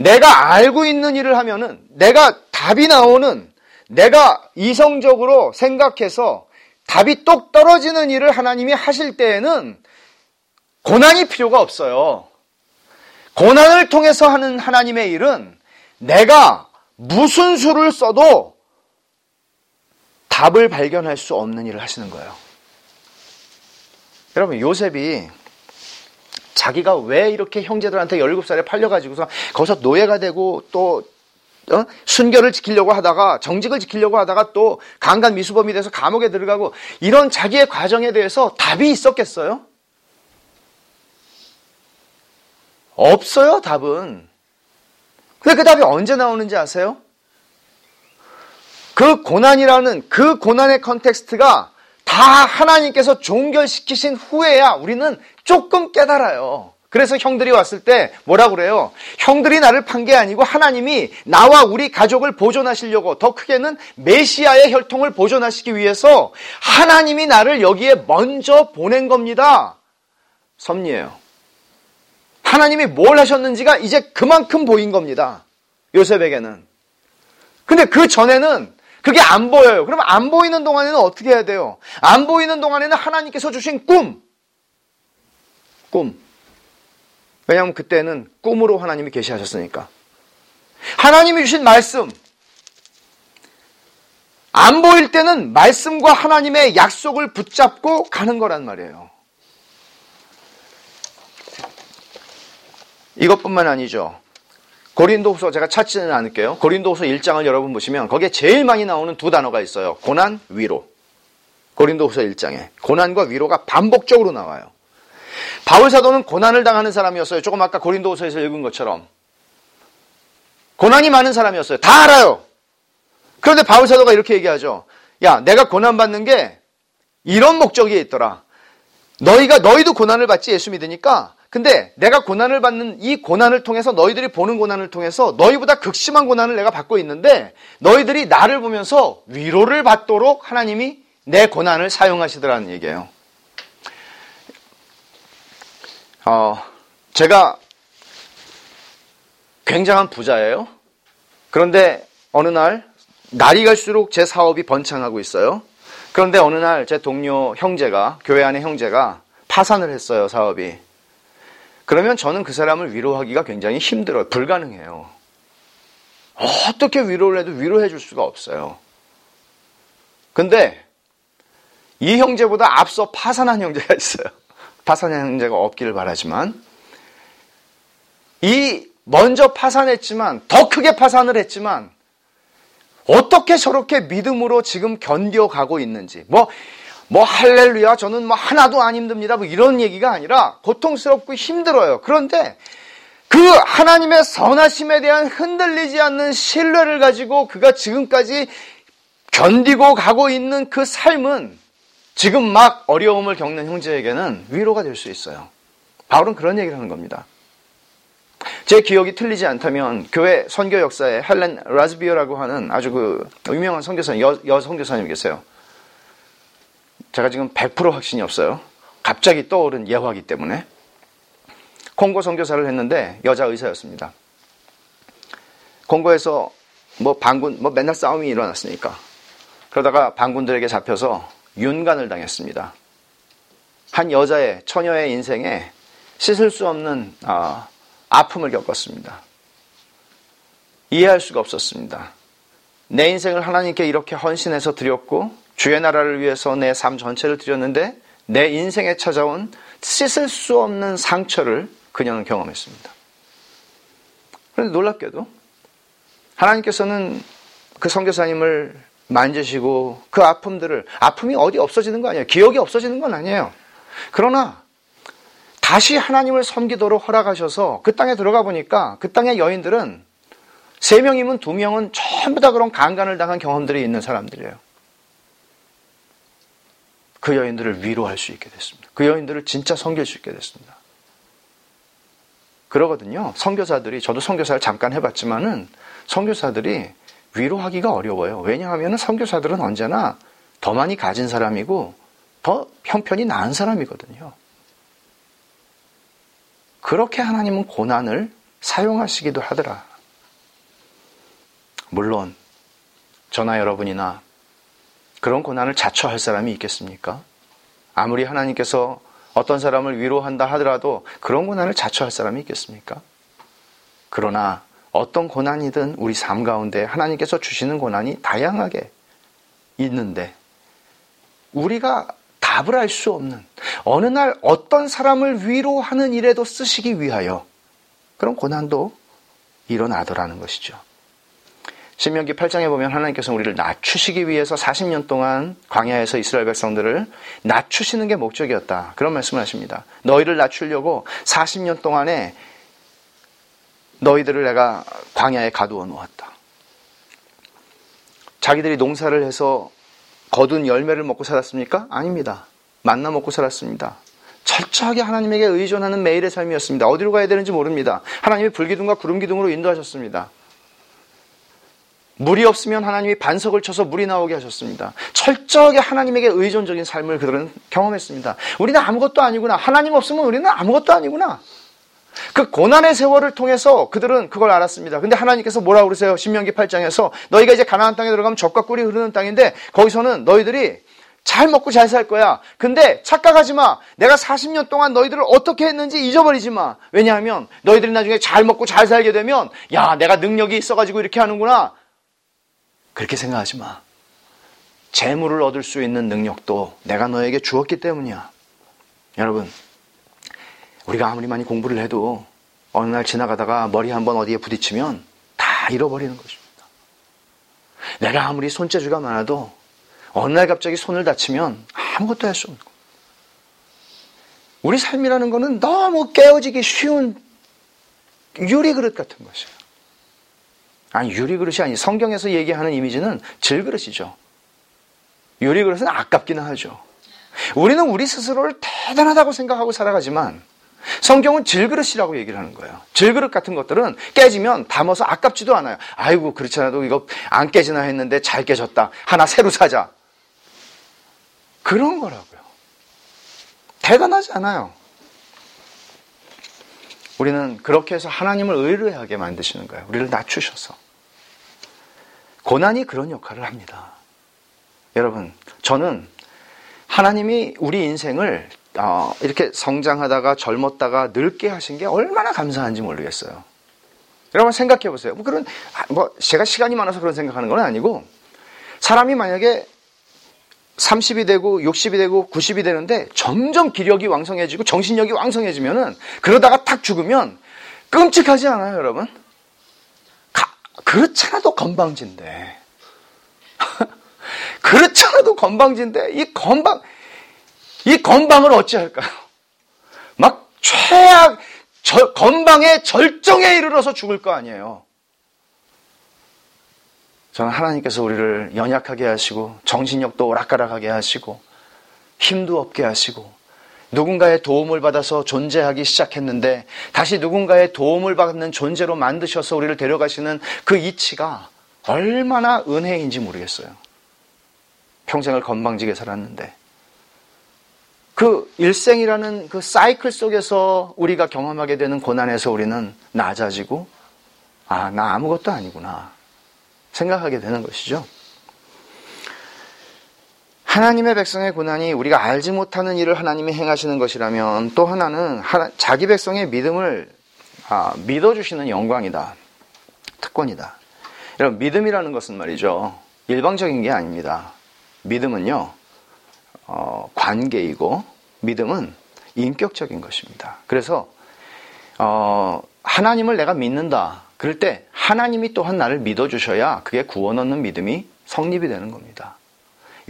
내가 알고 있는 일을 하면은 내가 답이 나오는, 내가 이성적으로 생각해서 답이 똑 떨어지는 일을 하나님이 하실 때에는 고난이 필요가 없어요. 고난을 통해서 하는 하나님의 일은 내가 무슨 수를 써도 답을 발견할 수 없는 일을 하시는 거예요. 여러분, 요셉이 자기가 왜 이렇게 형제들한테 17살에 팔려가지고서 거기서 노예가 되고 또 순결을 지키려고 하다가, 정직을 지키려고 하다가 또 강간 미수범이 돼서 감옥에 들어가고, 이런 자기의 과정에 대해서 답이 있었겠어요? 없어요, 답은. 근데 그 답이 언제 나오는지 아세요? 그 고난이라는, 그 고난의 컨텍스트가 다 하나님께서 종결시키신 후에야 우리는 조금 깨달아요. 그래서 형들이 왔을 때 뭐라고 그래요? 형들이 나를 판 게 아니고 하나님이 나와 우리 가족을 보존하시려고, 더 크게는 메시아의 혈통을 보존하시기 위해서 하나님이 나를 여기에 먼저 보낸 겁니다. 섭리예요. 하나님이 뭘 하셨는지가 이제 그만큼 보인 겁니다. 요셉에게는. 근데 그 전에는 그게 안 보여요. 그러면 안 보이는 동안에는 어떻게 해야 돼요? 안 보이는 동안에는 하나님께서 주신 꿈. 왜냐하면 그때는 꿈으로 하나님이 계시하셨으니까. 하나님이 주신 말씀. 안 보일 때는 말씀과 하나님의 약속을 붙잡고 가는 거란 말이에요. 이것뿐만 아니죠. 고린도후서, 제가 찾지는 않을게요. 고린도후서 1장을 여러분 보시면 거기에 제일 많이 나오는 두 단어가 있어요. 고난, 위로. 고린도후서 1장에 고난과 위로가 반복적으로 나와요. 바울사도는 고난을 당하는 사람이었어요. 조금 아까 고린도후서에서 읽은 것처럼 고난이 많은 사람이었어요. 다 알아요. 그런데 바울사도가 이렇게 얘기하죠. 야, 내가 고난받는 게 이런 목적이 있더라. 너희도 고난을 받지, 예수 믿으니까. 근데 내가 고난을 받는 이 고난을 통해서, 너희들이 보는 고난을 통해서 너희보다 극심한 고난을 내가 받고 있는데, 너희들이 나를 보면서 위로를 받도록 하나님이 내 고난을 사용하시더라는 얘기예요. 제가 굉장한 부자예요. 그런데 어느 날, 날이 갈수록 제 사업이 번창하고 있어요. 그런데 어느 날 제 동료 형제가, 교회 안의 형제가 파산을 했어요, 사업이. 그러면 저는 그 사람을 위로하기가 굉장히 힘들어요. 불가능해요. 어떻게 위로를 해도 위로해 줄 수가 없어요. 근데 이 형제보다 앞서 파산한 형제가 있어요. 파산한 형제가 없기를 바라지만, 이 먼저 파산했지만, 더 크게 파산을 했지만, 어떻게 저렇게 믿음으로 지금 견뎌가고 있는지. 할렐루야, 저는 하나도 안 힘듭니다, 이런 얘기가 아니라 고통스럽고 힘들어요. 그런데 그 하나님의 선하심에 대한 흔들리지 않는 신뢰를 가지고 그가 지금까지 견디고 가고 있는 그 삶은 지금 막 어려움을 겪는 형제에게는 위로가 될 수 있어요. 바울은 그런 얘기를 하는 겁니다. 제 기억이 틀리지 않다면 교회 선교 역사에 헬렌 라즈비어라고 하는 아주 그 유명한 선교사님, 여 선교사님 계세요. 제가 지금 100% 확신이 없어요. 갑자기 떠오른 예화이기 때문에. 콩고 선교사를 했는데 여자 의사였습니다. 콩고에서 반군, 맨날 싸움이 일어났으니까. 그러다가 반군들에게 잡혀서 윤간을 당했습니다. 한 여자의, 처녀의 인생에 씻을 수 없는 아픔을 겪었습니다. 이해할 수가 없었습니다. 내 인생을 하나님께 이렇게 헌신해서 드렸고, 주의 나라를 위해서 내 삶 전체를 드렸는데 내 인생에 찾아온 씻을 수 없는 상처를 그녀는 경험했습니다. 그런데 놀랍게도 하나님께서는 그 선교사님을 만지시고, 그 아픔이 어디 없어지는 거 아니에요. 기억이 없어지는 건 아니에요. 그러나 다시 하나님을 섬기도록 허락하셔서 그 땅에 들어가 보니까 그 땅의 여인들은 3명이면 2명은 전부 다 그런 강간을 당한 경험들이 있는 사람들이에요. 그 여인들을 위로할 수 있게 됐습니다. 그 여인들을 진짜 섬길 수 있게 됐습니다. 그러거든요. 선교사들이, 저도 선교사를 잠깐 해봤지만은 선교사들이 위로하기가 어려워요. 왜냐하면 선교사들은 언제나 더 많이 가진 사람이고 더 형편이 나은 사람이거든요. 그렇게 하나님은 고난을 사용하시기도 하더라. 물론 저나 여러분이나 그런 고난을 자처할 사람이 있겠습니까? 아무리 하나님께서 어떤 사람을 위로한다 하더라도 그런 고난을 자처할 사람이 있겠습니까? 그러나 어떤 고난이든 우리 삶 가운데 하나님께서 주시는 고난이 다양하게 있는데 우리가 답을 알 수 없는, 어느 날 어떤 사람을 위로하는 일에도 쓰시기 위하여 그런 고난도 일어나더라는 것이죠. 신명기 8장에 보면 하나님께서 우리를 낮추시기 위해서 40년 동안 광야에서 이스라엘 백성들을 낮추시는 게 목적이었다. 그런 말씀을 하십니다. 너희를 낮추려고 40년 동안에 너희들을 내가 광야에 가두어 놓았다. 자기들이 농사를 해서 거둔 열매를 먹고 살았습니까? 아닙니다. 만나 먹고 살았습니다. 철저하게 하나님에게 의존하는 매일의 삶이었습니다. 어디로 가야 되는지 모릅니다. 하나님의 불기둥과 구름기둥으로 인도하셨습니다. 물이 없으면 하나님이 반석을 쳐서 물이 나오게 하셨습니다. 철저하게 하나님에게 의존적인 삶을 그들은 경험했습니다. 우리는 아무것도 아니구나. 하나님 없으면 우리는 아무것도 아니구나. 그 고난의 세월을 통해서 그들은 그걸 알았습니다. 근데 하나님께서 뭐라고 그러세요? 신명기 8장에서 너희가 이제 가나안 땅에 들어가면 젖과 꿀이 흐르는 땅인데 거기서는 너희들이 잘 먹고 잘 살 거야. 근데 착각하지 마. 내가 40년 동안 너희들을 어떻게 했는지 잊어버리지 마. 왜냐하면 너희들이 나중에 잘 먹고 잘 살게 되면 야, 내가 능력이 있어가지고 이렇게 하는구나. 그렇게 생각하지 마. 재물을 얻을 수 있는 능력도 내가 너에게 주었기 때문이야. 여러분, 우리가 아무리 많이 공부를 해도 어느 날 지나가다가 머리 한번 어디에 부딪히면 다 잃어버리는 것입니다. 내가 아무리 손재주가 많아도 어느 날 갑자기 손을 다치면 아무것도 할 수 없는 거예요. 우리 삶이라는 거는 너무 깨어지기 쉬운 유리그릇 같은 것이에요. 아니, 유리그릇이 아니, 성경에서 얘기하는 이미지는 질그릇이죠. 유리그릇은 아깝기는 하죠. 우리는 우리 스스로를 대단하다고 생각하고 살아가지만 성경은 질그릇이라고 얘기를 하는 거예요. 질그릇 같은 것들은 깨지면 담아서 아깝지도 않아요. 아이고, 그렇지 않아도 이거 안 깨지나 했는데 잘 깨졌다. 하나 새로 사자. 그런 거라고요. 대단하지 않아요. 우리는 그렇게 해서 하나님을 의뢰하게 만드시는 거예요. 우리를 낮추셔서. 고난이 그런 역할을 합니다. 여러분, 저는 하나님이 우리 인생을 이렇게 성장하다가 젊었다가 늙게 하신 게 얼마나 감사한지 모르겠어요. 여러분 생각해 보세요. 제가 시간이 많아서 그런 생각하는 건 아니고 사람이 만약에 30이 되고 60이 되고 90이 되는데 점점 기력이 왕성해지고 정신력이 왕성해지면은 그러다가 탁 죽으면 끔찍하지 않아요, 여러분? 그렇잖아도 건방진데. 그렇잖아도 건방진데 이 건방을 어찌할까요? 막 최악, 건방의 절정에 이르러서 죽을 거 아니에요. 저는 하나님께서 우리를 연약하게 하시고 정신력도 오락가락하게 하시고 힘도 없게 하시고 누군가의 도움을 받아서 존재하기 시작했는데 다시 누군가의 도움을 받는 존재로 만드셔서 우리를 데려가시는 그 이치가 얼마나 은혜인지 모르겠어요. 평생을 건방지게 살았는데 그 일생이라는 그 사이클 속에서 우리가 경험하게 되는 고난에서 우리는 낮아지고 아, 나 아무것도 아니구나 생각하게 되는 것이죠. 하나님의 백성의 고난이 우리가 알지 못하는 일을 하나님이 행하시는 것이라면 또 하나는 자기 백성의 믿음을 믿어주시는 영광이다. 특권이다. 여러분, 믿음이라는 것은 말이죠. 일방적인 게 아닙니다. 믿음은요. 관계이고 믿음은 인격적인 것입니다. 그래서 하나님을 내가 믿는다. 그럴 때 하나님이 또한 나를 믿어주셔야 그게 구원 얻는 믿음이 성립이 되는 겁니다.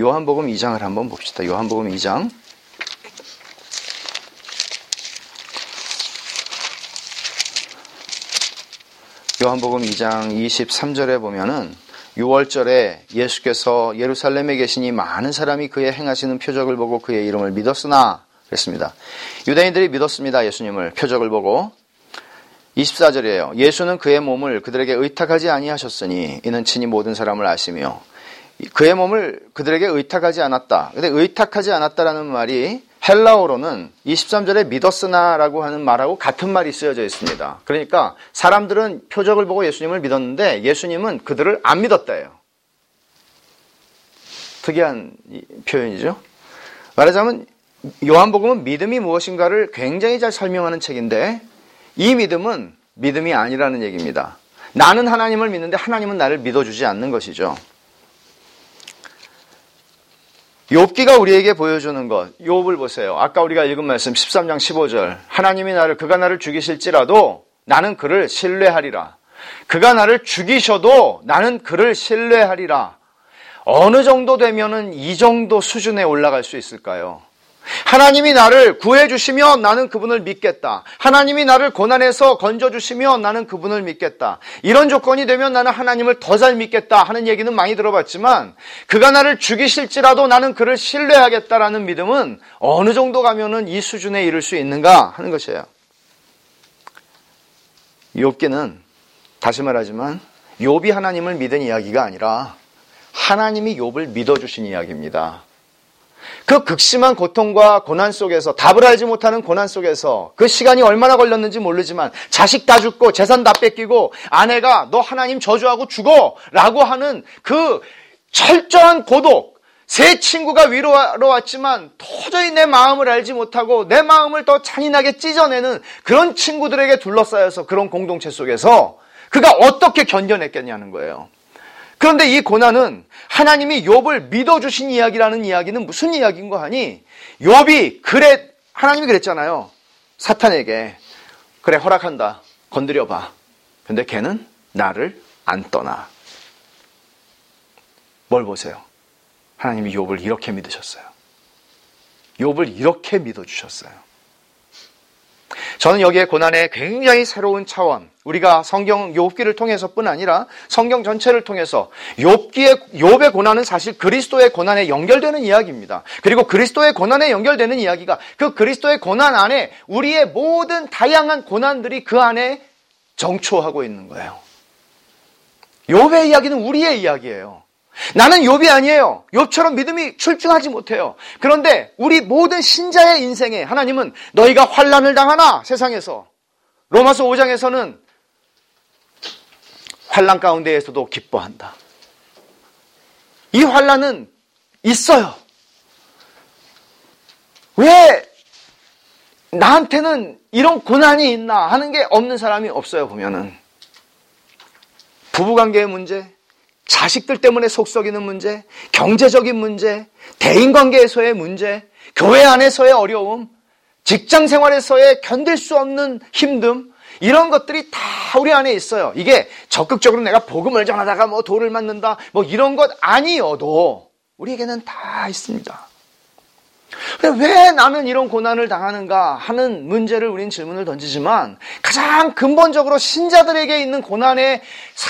요한복음 2장을 한번 봅시다. 요한복음 2장 요한복음 2장 23절에 보면은 유월절에 예수께서 예루살렘에 계시니 많은 사람이 그의 행하시는 표적을 보고 그의 이름을 믿었으나 그랬습니다. 유대인들이 믿었습니다. 예수님을 표적을 보고. 24절이에요. 예수는 그의 몸을 그들에게 의탁하지 아니하셨으니 이는 친히 모든 사람을 아시며 그의 몸을 그들에게 의탁하지 않았다. 근데 의탁하지 않았다라는 말이 헬라어로는 23절에 믿었으나라고 하는 말하고 같은 말이 쓰여져 있습니다. 그러니까 사람들은 표적을 보고 예수님을 믿었는데 예수님은 그들을 안 믿었다예요. 특이한 표현이죠. 말하자면 요한복음은 믿음이 무엇인가를 굉장히 잘 설명하는 책인데 이 믿음은 믿음이 아니라는 얘기입니다. 나는 하나님을 믿는데 하나님은 나를 믿어주지 않는 것이죠. 욥기가 우리에게 보여주는 것, 욥을 보세요. 아까 우리가 읽은 말씀 13장 15절 하나님이 그가 나를 죽이실지라도 나는 그를 신뢰하리라. 그가 나를 죽이셔도 나는 그를 신뢰하리라. 어느 정도 되면은 이 정도 수준에 올라갈 수 있을까요? 하나님이 나를 구해주시면 나는 그분을 믿겠다. 하나님이 나를 고난에서 건져주시면 나는 그분을 믿겠다. 이런 조건이 되면 나는 하나님을 더 잘 믿겠다 하는 얘기는 많이 들어봤지만 그가 나를 죽이실지라도 나는 그를 신뢰하겠다라는 믿음은 어느 정도 가면은 이 수준에 이를 수 있는가 하는 것이에요. 욥기는 다시 말하지만 욥이 하나님을 믿은 이야기가 아니라 하나님이 욥을 믿어주신 이야기입니다. 그 극심한 고통과 고난 속에서 답을 알지 못하는 고난 속에서 그 시간이 얼마나 걸렸는지 모르지만 자식 다 죽고 재산 다 뺏기고 아내가 너 하나님 저주하고 죽어 라고 하는 그 철저한 고독 세 친구가 위로하러 왔지만 도저히 내 마음을 알지 못하고 내 마음을 더 잔인하게 찢어내는 그런 친구들에게 둘러싸여서 그런 공동체 속에서 그가 어떻게 견뎌냈겠냐는 거예요. 그런데 이 고난은 하나님이 욥을 믿어주신 이야기라는 이야기는 무슨 이야기인가 하니 욥이 하나님이 그랬잖아요. 사탄에게 그래 허락한다. 건드려봐. 근데 걔는 나를 안 떠나. 뭘 보세요? 하나님이 욥을 이렇게 믿으셨어요. 욥을 이렇게 믿어주셨어요. 저는 여기에 고난의 굉장히 새로운 차원, 우리가 성경 욥기를 통해서뿐 아니라 성경 전체를 통해서 욥의 고난은 사실 그리스도의 고난에 연결되는 이야기입니다. 그리고 그리스도의 고난에 연결되는 이야기가 그 그리스도의 고난 안에 우리의 모든 다양한 고난들이 그 안에 정초하고 있는 거예요. 욥의 이야기는 우리의 이야기예요. 나는 욥이 아니에요. 욥처럼 믿음이 출중하지 못해요. 그런데 우리 모든 신자의 인생에 하나님은 너희가 환난을 당하나 세상에서 로마서 5장에서는 환난 가운데에서도 기뻐한다. 이 환난은 있어요. 왜 나한테는 이런 고난이 있나 하는 게 없는 사람이 없어요. 보면은 부부관계의 문제, 자식들 때문에 속 썩이는 문제, 경제적인 문제, 대인관계에서의 문제, 교회 안에서의 어려움, 직장생활에서의 견딜 수 없는 힘듦, 이런 것들이 다 우리 안에 있어요. 이게 적극적으로 내가 복음을 전하다가 뭐 도를 맞는다 뭐 이런 것 아니어도 우리에게는 다 있습니다. 근데 왜 나는 이런 고난을 당하는가 하는 문제를 우린 질문을 던지지만 가장 근본적으로 신자들에게 있는 고난에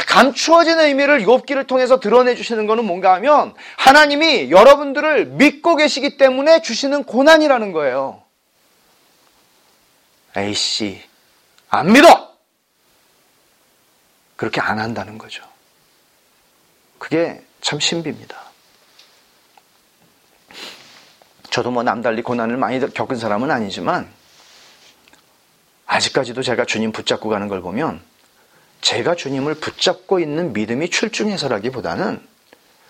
감추어지는 의미를 욥기를 통해서 드러내주시는 것은 뭔가 하면 하나님이 여러분들을 믿고 계시기 때문에 주시는 고난이라는 거예요. 에이씨, 안 믿어! 그렇게 안 한다는 거죠. 그게 참 신비입니다. 저도 뭐 남달리 고난을 많이 겪은 사람은 아니지만 아직까지도 제가 주님 붙잡고 가는 걸 보면 제가 주님을 붙잡고 있는 믿음이 출중해서라기보다는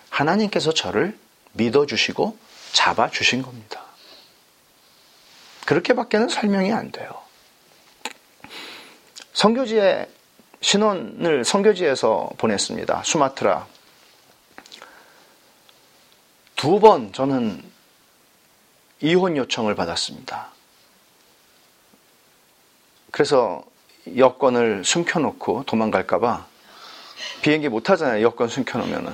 하나님께서 저를 믿어주시고 잡아주신 겁니다. 그렇게밖에는 설명이 안 돼요. 선교지에 신혼을 선교지에서 보냈습니다. 수마트라. 2번 저는 이혼 요청을 받았습니다. 그래서 여권을 숨겨놓고 도망갈까봐 비행기 못 타잖아요. 여권 숨겨놓으면은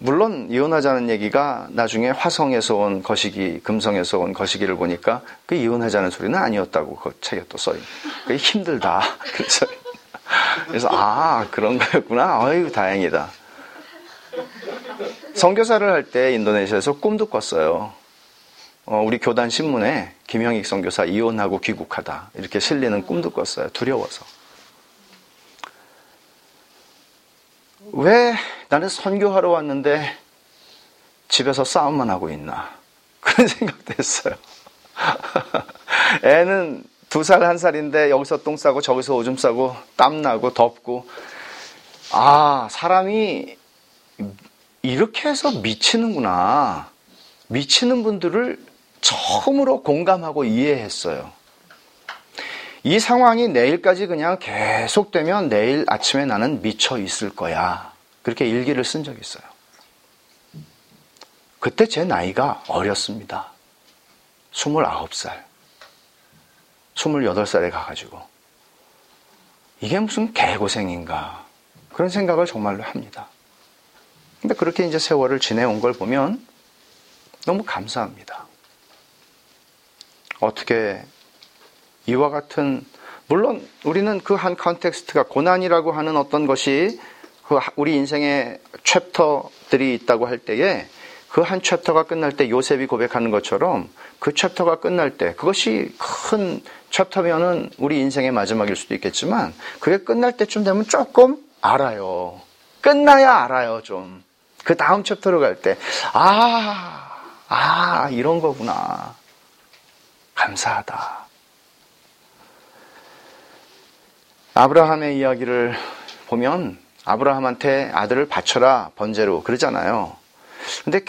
물론 이혼하자는 얘기가 나중에 화성에서 온 거시기, 금성에서 온 거시기를 보니까 그 이혼하자는 소리는 아니었다고 그 책에 또 써요. 그게 힘들다. 그래서 아, 그런 거였구나. 어이구, 다행이다. 선교사를 할 때 인도네시아에서 꿈도 꿨어요. 우리 교단 신문에 김형익 선교사 이혼하고 귀국하다 이렇게 실리는 꿈도 꿨어요. 두려워서. 왜 나는 선교하러 왔는데 집에서 싸움만 하고 있나, 그런 생각도 했어요. 애는 2살 1살인데 여기서 똥 싸고 저기서 오줌 싸고 땀나고 덥고, 아, 사람이 이렇게 해서 미치는구나. 미치는 분들을 처음으로 공감하고 이해했어요. 이 상황이 내일까지 그냥 계속되면 내일 아침에 나는 미쳐 있을 거야. 그렇게 일기를 쓴 적이 있어요. 그때 제 나이가 어렸습니다. 29살, 28살에 가가지고 이게 무슨 개고생인가, 그런 생각을 정말로 합니다. 근데 그렇게 이제 세월을 지내온 걸 보면 너무 감사합니다. 어떻게 이와 같은, 물론 우리는 그 한 컨텍스트가 고난이라고 하는 어떤 것이 그 우리 인생의 챕터들이 있다고 할 때에 그 한 챕터가 끝날 때 요셉이 고백하는 것처럼 그 챕터가 끝날 때, 그것이 큰 챕터면은 우리 인생의 마지막일 수도 있겠지만 그게 끝날 때쯤 되면 조금 알아요. 끝나야 알아요, 좀. 그 다음 챕터로 갈 때 아, 이런 거구나. 감사하다. 아브라함의 이야기를 보면 아브라함한테 아들을 바쳐라, 번제로, 그러잖아요. 근데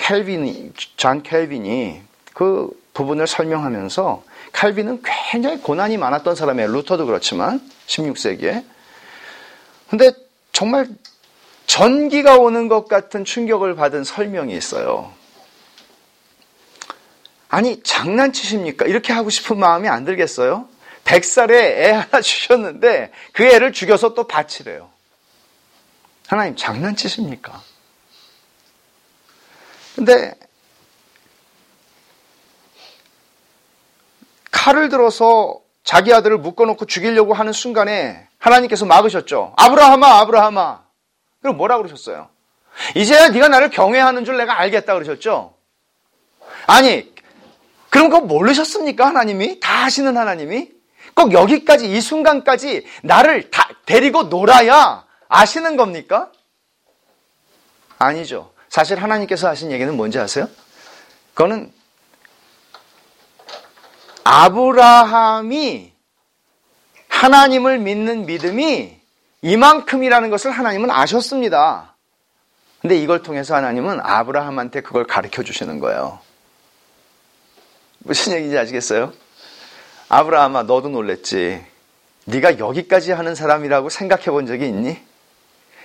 존 칼빈이 그 부분을 설명하면서, 칼빈은 굉장히 고난이 많았던 사람이에요. 루터도 그렇지만 16세기에. 근데 정말 전기가 오는 것 같은 충격을 받은 설명이 있어요. 아니, 장난치십니까? 이렇게 하고 싶은 마음이 안 들겠어요? 100살에 애 하나 주셨는데 그 애를 죽여서 또 바치래요. 하나님, 장난치십니까? 근데 칼을 들어서 자기 아들을 묶어놓고 죽이려고 하는 순간에 하나님께서 막으셨죠. 아브라함아, 아브라함아. 그리고 뭐라고 그러셨어요? 이제야 네가 나를 경외하는 줄 내가 알겠다, 그러셨죠? 아니, 그럼 그거 모르셨습니까? 하나님이? 다 아시는 하나님이? 꼭 여기까지, 이 순간까지 나를 다 데리고 놀아야 아시는 겁니까? 아니죠. 사실 하나님께서 하신 얘기는 뭔지 아세요? 그거는 아브라함이 하나님을 믿는 믿음이 이만큼이라는 것을 하나님은 아셨습니다. 근데 이걸 통해서 하나님은 아브라함한테 그걸 가르쳐 주시는 거예요. 무슨 얘기인지 아시겠어요? 아브라함아, 너도 놀랬지. 네가 여기까지 하는 사람이라고 생각해 본 적이 있니?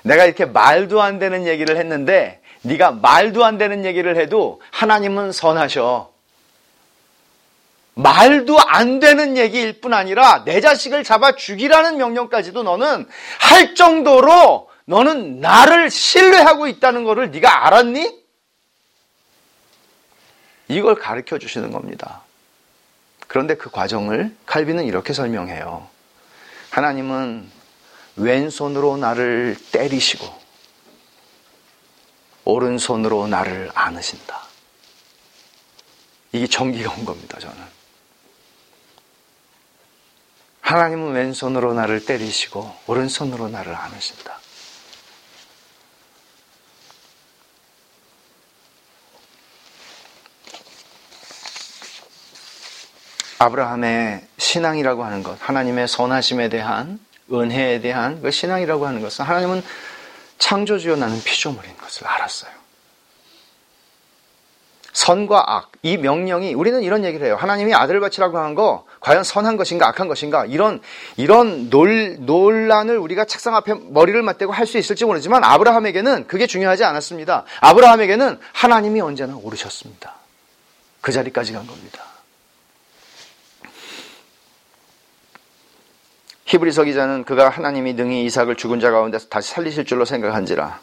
내가 이렇게 말도 안 되는 얘기를 했는데 네가 말도 안 되는 얘기를 해도 하나님은 선하셔. 말도 안 되는 얘기일 뿐 아니라 내 자식을 잡아 죽이라는 명령까지도 너는 할 정도로 너는 나를 신뢰하고 있다는 거를 네가 알았니? 이걸 가르쳐 주시는 겁니다. 그런데 그 과정을 칼빈은 이렇게 설명해요. 하나님은 왼손으로 나를 때리시고 오른손으로 나를 안으신다. 이게 전기가 온 겁니다, 저는. 하나님은 왼손으로 나를 때리시고 오른손으로 나를 안으신다. 아브라함의 신앙이라고 하는 것, 하나님의 선하심에 대한, 은혜에 대한 그 신앙이라고 하는 것은, 하나님은 창조주여 나는 피조물인 것을 알았어요. 선과 악, 이 명령이, 우리는 이런 얘기를 해요. 하나님이 아들 바치라고 한 거 과연 선한 것인가 악한 것인가, 이런 논란을 우리가 책상 앞에 머리를 맞대고 할 수 있을지 모르지만 아브라함에게는 그게 중요하지 않았습니다. 아브라함에게는 하나님이 언제나 오르셨습니다. 그 자리까지 간 겁니다. 히브리서 기자는 그가 하나님이 능히 이삭을 죽은 자 가운데서 다시 살리실 줄로 생각한지라.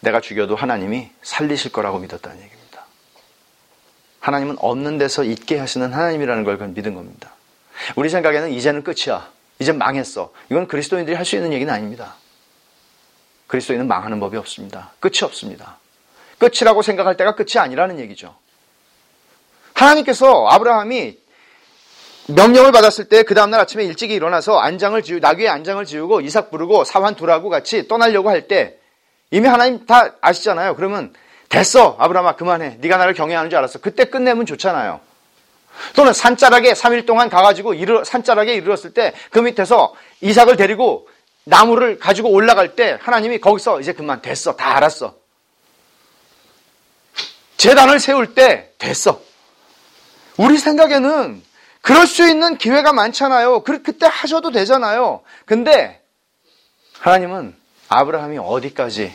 내가 죽여도 하나님이 살리실 거라고 믿었다는 얘기입니다. 하나님은 없는 데서 있게 하시는 하나님이라는 걸 믿은 겁니다. 우리 생각에는 이제는 끝이야, 이젠 망했어, 이건 그리스도인들이 할 수 있는 얘기는 아닙니다. 그리스도인은 망하는 법이 없습니다. 끝이 없습니다. 끝이라고 생각할 때가 끝이 아니라는 얘기죠. 하나님께서 아브라함이 명령을 받았을 때 그 다음날 아침에 일찍이 일어나서 나귀의 안장을 지우고 이삭 부르고 사환 두라고 같이 떠나려고 할 때 이미 하나님 다 아시잖아요. 그러면 됐어, 아브라함아, 그만해, 네가 나를 경외하는 줄 알았어, 그때 끝내면 좋잖아요. 또는 산자락에 3일 동안 가가지고 산자락에 이르렀을 때 그 밑에서 이삭을 데리고 나무를 가지고 올라갈 때 하나님이 거기서 이제 그만, 됐어, 다 알았어. 제단을 세울 때 됐어. 우리 생각에는 그럴 수 있는 기회가 많잖아요. 그때 하셔도 되잖아요. 근데 하나님은 아브라함이 어디까지,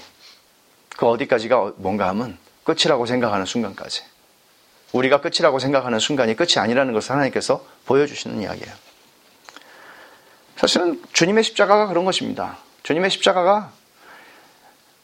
그 어디까지가 뭔가 하면 끝이라고 생각하는 순간까지, 우리가 끝이라고 생각하는 순간이 끝이 아니라는 것을 하나님께서 보여주시는 이야기예요. 사실은 주님의 십자가가 그런 것입니다. 주님의 십자가가,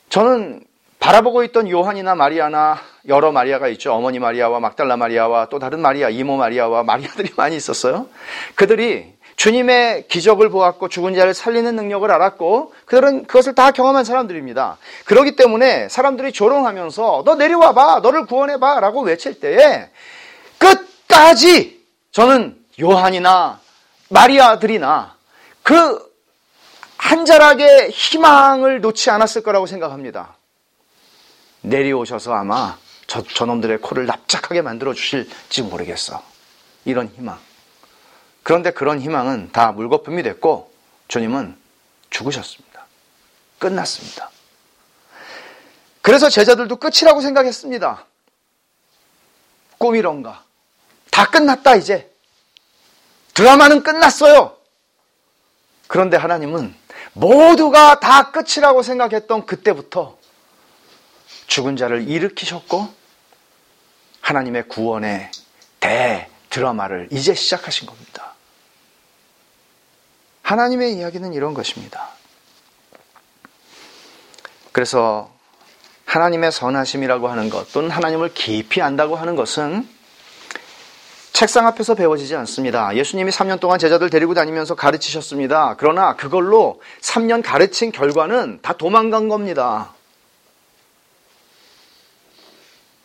저는 바라보고 있던 요한이나 마리아나 여러 마리아가 있죠. 어머니 마리아와 막달라 마리아와 또 다른 마리아, 이모 마리아와 마리아들이 많이 있었어요. 그들이 주님의 기적을 보았고 죽은 자를 살리는 능력을 알았고 그들은 그것을 다 경험한 사람들입니다. 그렇기 때문에 사람들이 조롱하면서 너 내려와봐, 너를 구원해봐 라고 외칠 때에 끝까지 저는 요한이나 마리아들이나 그 한 자락의 희망을 놓지 않았을 거라고 생각합니다. 내려오셔서 아마 저놈들의 코를 납작하게 만들어 주실지 모르겠어, 이런 희망. 그런데 그런 희망은 다 물거품이 됐고 주님은 죽으셨습니다. 끝났습니다. 그래서 제자들도 끝이라고 생각했습니다. 꿈이런가, 다 끝났다, 이제 드라마는 끝났어요. 그런데 하나님은 모두가 다 끝이라고 생각했던 그때부터 죽은 자를 일으키셨고 하나님의 구원의 대드라마를 이제 시작하신 겁니다. 하나님의 이야기는 이런 것입니다. 그래서 하나님의 선하심이라고 하는 것, 또는 하나님을 깊이 안다고 하는 것은 책상 앞에서 배워지지 않습니다. 예수님이 3년 동안 제자들 데리고 다니면서 가르치셨습니다. 그러나 그걸로 3년 가르친 결과는 다 도망간 겁니다.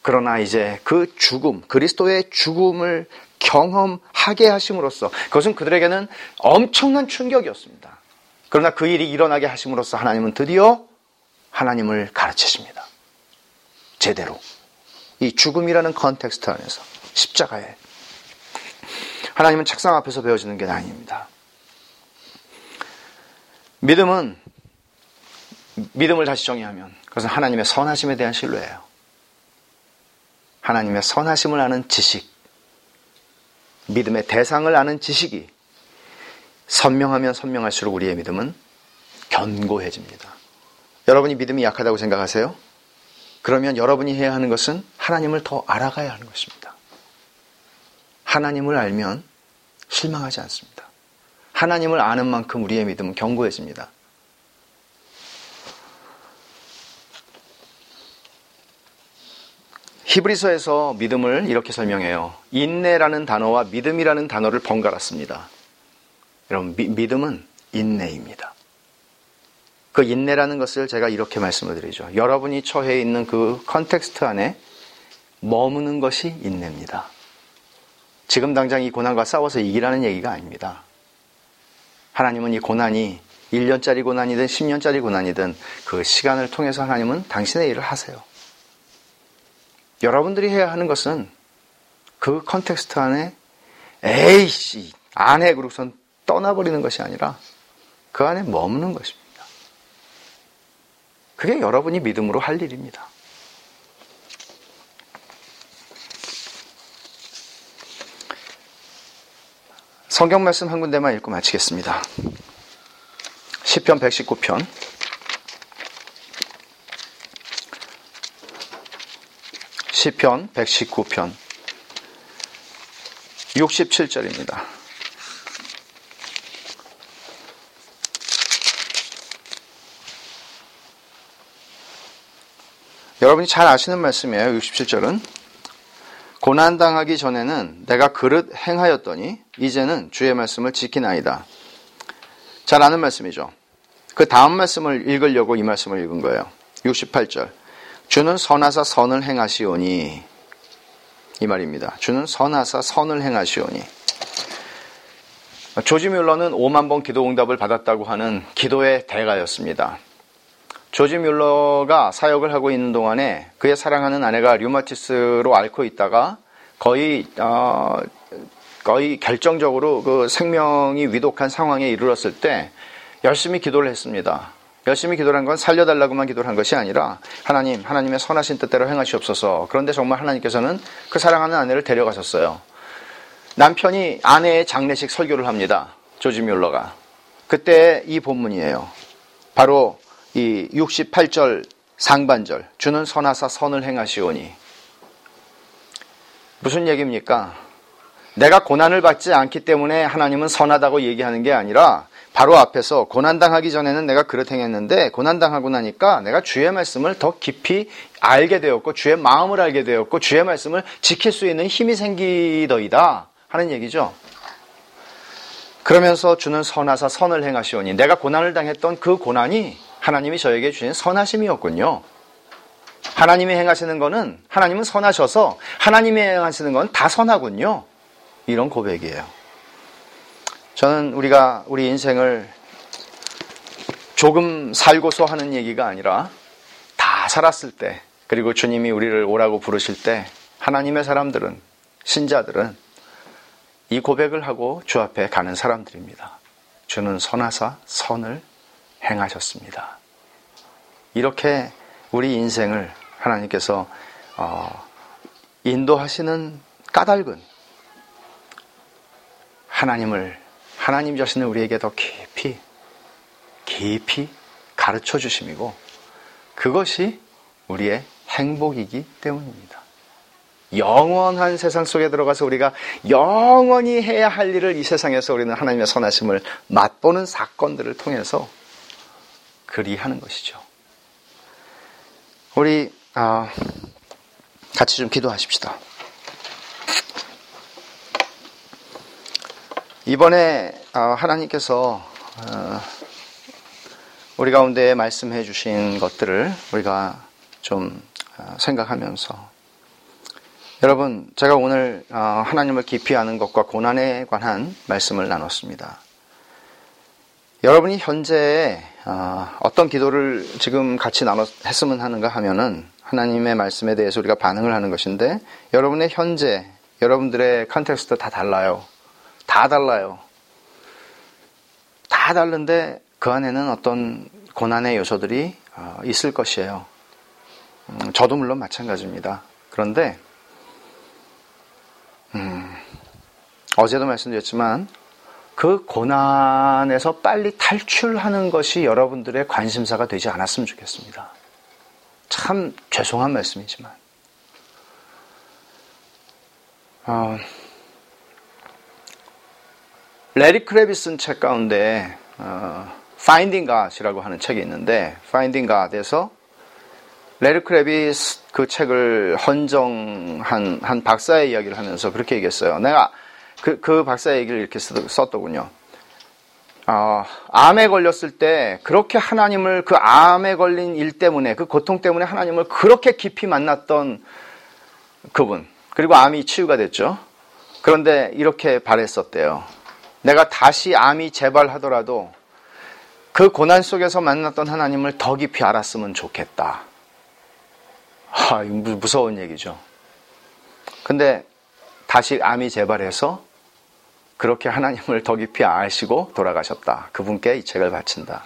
그러나 이제 그 죽음, 그리스도의 죽음을 경험하게 하심으로써, 그것은 그들에게는 엄청난 충격이었습니다. 그러나 그 일이 일어나게 하심으로써 하나님은 드디어 하나님을 가르치십니다. 제대로. 이 죽음이라는 컨텍스트 안에서, 십자가에. 하나님은 책상 앞에서 배워지는 게 아닙니다. 믿음을 다시 정의하면 그것은 하나님의 선하심에 대한 신뢰예요. 하나님의 선하심을 아는 지식, 믿음의 대상을 아는 지식이 선명하면 선명할수록 우리의 믿음은 견고해집니다. 여러분이 믿음이 약하다고 생각하세요? 그러면 여러분이 해야 하는 것은 하나님을 더 알아가야 하는 것입니다. 하나님을 알면 실망하지 않습니다. 하나님을 아는 만큼 우리의 믿음은 견고해집니다. 히브리서에서 믿음을 이렇게 설명해요. 인내라는 단어와 믿음이라는 단어를 번갈아 씁니다. 여러분, 믿음은 인내입니다. 그 인내라는 것을 제가 이렇게 말씀을 드리죠. 여러분이 처해 있는 그 컨텍스트 안에 머무는 것이 인내입니다. 지금 당장 이 고난과 싸워서 이기라는 얘기가 아닙니다. 하나님은 이 고난이 1년짜리 고난이든 10년짜리 고난이든 그 시간을 통해서 하나님은 당신의 일을 하세요. 여러분들이 해야 하는 것은 그 컨텍스트 안에 에이씨 안 해 그러고선 떠나버리는 것이 아니라 그 안에 머무는 것입니다. 그게 여러분이 믿음으로 할 일입니다. 성경 말씀 한 군데만 읽고 마치겠습니다. 시편 119편 119편 67절입니다. 여러분이 잘 아시는 말씀이에요. 67절은 고난당하기 전에는 내가 그릇 행하였더니 이제는 주의 말씀을 지키나이다. 잘 아는 말씀이죠. 그 다음 말씀을 읽으려고 이 말씀을 읽은 거예요. 68절 주는 선하사 선을 행하시오니 이 말입니다. 주는 선하사 선을 행하시오니. 조지 뮬러는 5만 번 기도 응답을 받았다고 하는 기도의 대가였습니다. 조지 뮬러가 사역을 하고 있는 동안에 그의 사랑하는 아내가 류마티스로 앓고 있다가 거의 결정적으로 그 생명이 위독한 상황에 이르렀을 때 열심히 기도를 했습니다. 열심히 기도를 한 건 살려달라고만 기도를 한 것이 아니라 하나님의 선하신 뜻대로 행하시옵소서. 그런데 정말 하나님께서는 그 사랑하는 아내를 데려가셨어요. 남편이 아내의 장례식 설교를 합니다. 조지 뮬러가. 그때 이 본문이에요. 바로 이 68절 상반절 주는 선하사 선을 행하시오니. 무슨 얘기입니까? 내가 고난을 받지 않기 때문에 하나님은 선하다고 얘기하는 게 아니라 바로 앞에서 고난당하기 전에는 내가 그릇 행했는데 고난당하고 나니까 내가 주의 말씀을 더 깊이 알게 되었고 주의 마음을 알게 되었고 주의 말씀을 지킬 수 있는 힘이 생기더이다 하는 얘기죠. 그러면서 주는 선하사 선을 행하시오니 내가 고난을 당했던 그 고난이 하나님이 저에게 주신 선하심이었군요. 하나님이 행하시는 거는 하나님은 선하셔서 하나님이 행하시는 건 다 선하군요. 이런 고백이에요. 저는 우리가 우리 인생을 조금 살고서 하는 얘기가 아니라 다 살았을 때 그리고 주님이 우리를 오라고 부르실 때 하나님의 사람들은 신자들은 이 고백을 하고 주 앞에 가는 사람들입니다. 주는 선하사 선을 행하셨습니다. 이렇게 우리 인생을 하나님께서 인도하시는 까닭은 하나님 자신을 우리에게 더 깊이 가르쳐 주심이고 그것이 우리의 행복이기 때문입니다. 영원한 세상 속에 들어가서 우리가 영원히 해야 할 일을 이 세상에서 우리는 하나님의 선하심을 맛보는 사건들을 통해서 그리하는 것이죠. 우리 같이 좀 기도하십시다. 이번에 하나님께서 우리 가운데 말씀해 주신 것들을 우리가 좀 생각하면서 여러분 제가 오늘 하나님을 깊이 아는 것과 고난에 관한 말씀을 나눴습니다. 여러분이 현재 어떤 기도를 지금 같이 했으면 하는가 하면은 하나님의 말씀에 대해서 우리가 반응을 하는 것인데 여러분의 현재, 여러분들의 컨텍스트 다 달라요. 다 달라요. 다 다른데 그 안에는 어떤 고난의 요소들이 있을 것이에요. 저도 물론 마찬가지입니다. 그런데 어제도 말씀드렸지만 그 고난에서 빨리 탈출하는 것이 여러분들의 관심사가 되지 않았으면 좋겠습니다. 참 죄송한 말씀이지만 레리 크래비슨 책 가운데 Finding God이라고 하는 책이 있는데 Finding God에서 레리 크래비슨 그 책을 헌정한 한 박사의 이야기를 하면서 그렇게 얘기했어요. 내가 그 박사의 얘기를 이렇게 썼더군요. 암에 걸렸을 때 그렇게 하나님을 그 암에 걸린 일 때문에 그 고통 때문에 하나님을 그렇게 깊이 만났던 그분 그리고 암이 치유가 됐죠. 그런데 이렇게 바랬었대요. 내가 다시 암이 재발하더라도 그 고난 속에서 만났던 하나님을 더 깊이 알았으면 좋겠다. 무서운 얘기죠. 근데 다시 암이 재발해서 그렇게 하나님을 더 깊이 아시고 돌아가셨다. 그분께 이 책을 바친다.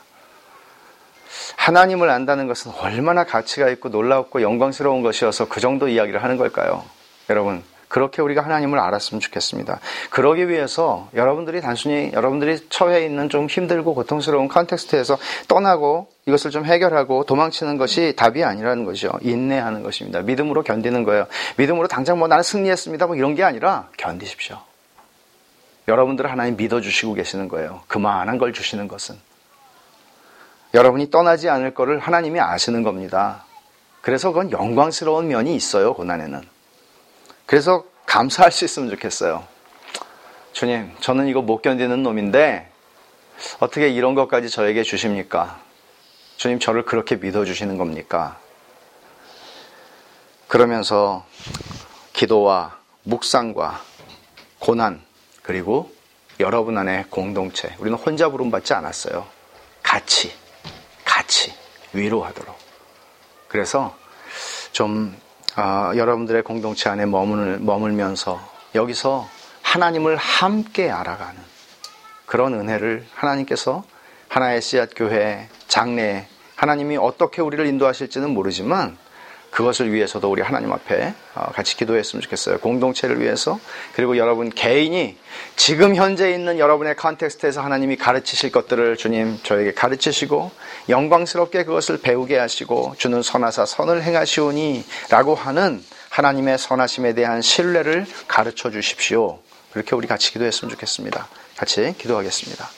하나님을 안다는 것은 얼마나 가치가 있고 놀랍고 영광스러운 것이어서 그 정도 이야기를 하는 걸까요? 여러분, 그렇게 우리가 하나님을 알았으면 좋겠습니다. 그러기 위해서 여러분들이 단순히 여러분들이 처해 있는 좀 힘들고 고통스러운 컨텍스트에서 떠나고 이것을 좀 해결하고 도망치는 것이 답이 아니라는 것이죠. 인내하는 것입니다. 믿음으로 견디는 거예요. 믿음으로 당장 나는 승리했습니다. 이런 게 아니라 견디십시오. 여러분들을 하나님 믿어주시고 계시는 거예요. 그만한 걸 주시는 것은. 여러분이 떠나지 않을 거를 하나님이 아시는 겁니다. 그래서 그건 영광스러운 면이 있어요, 고난에는. 그래서 감사할 수 있으면 좋겠어요. 주님, 저는 이거 못 견디는 놈인데 어떻게 이런 것까지 저에게 주십니까? 주님, 저를 그렇게 믿어주시는 겁니까? 그러면서 기도와 묵상과 고난, 그리고 여러분 안에 공동체, 우리는 혼자 부름받지 않았어요. 같이 위로하도록. 그래서 좀 여러분들의 공동체 안에 머물면서 여기서 하나님을 함께 알아가는 그런 은혜를 하나님께서 하나의 씨앗 교회 장래에 하나님이 어떻게 우리를 인도하실지는 모르지만 그것을 위해서도 우리 하나님 앞에 같이 기도했으면 좋겠어요. 공동체를 위해서, 그리고 여러분 개인이 지금 현재 있는 여러분의 컨텍스트에서 하나님이 가르치실 것들을 주님 저에게 가르치시고 영광스럽게 그것을 배우게 하시고 주는 선하사 선을 행하시오니 라고 하는 하나님의 선하심에 대한 신뢰를 가르쳐 주십시오. 그렇게 우리 같이 기도했으면 좋겠습니다. 같이 기도하겠습니다.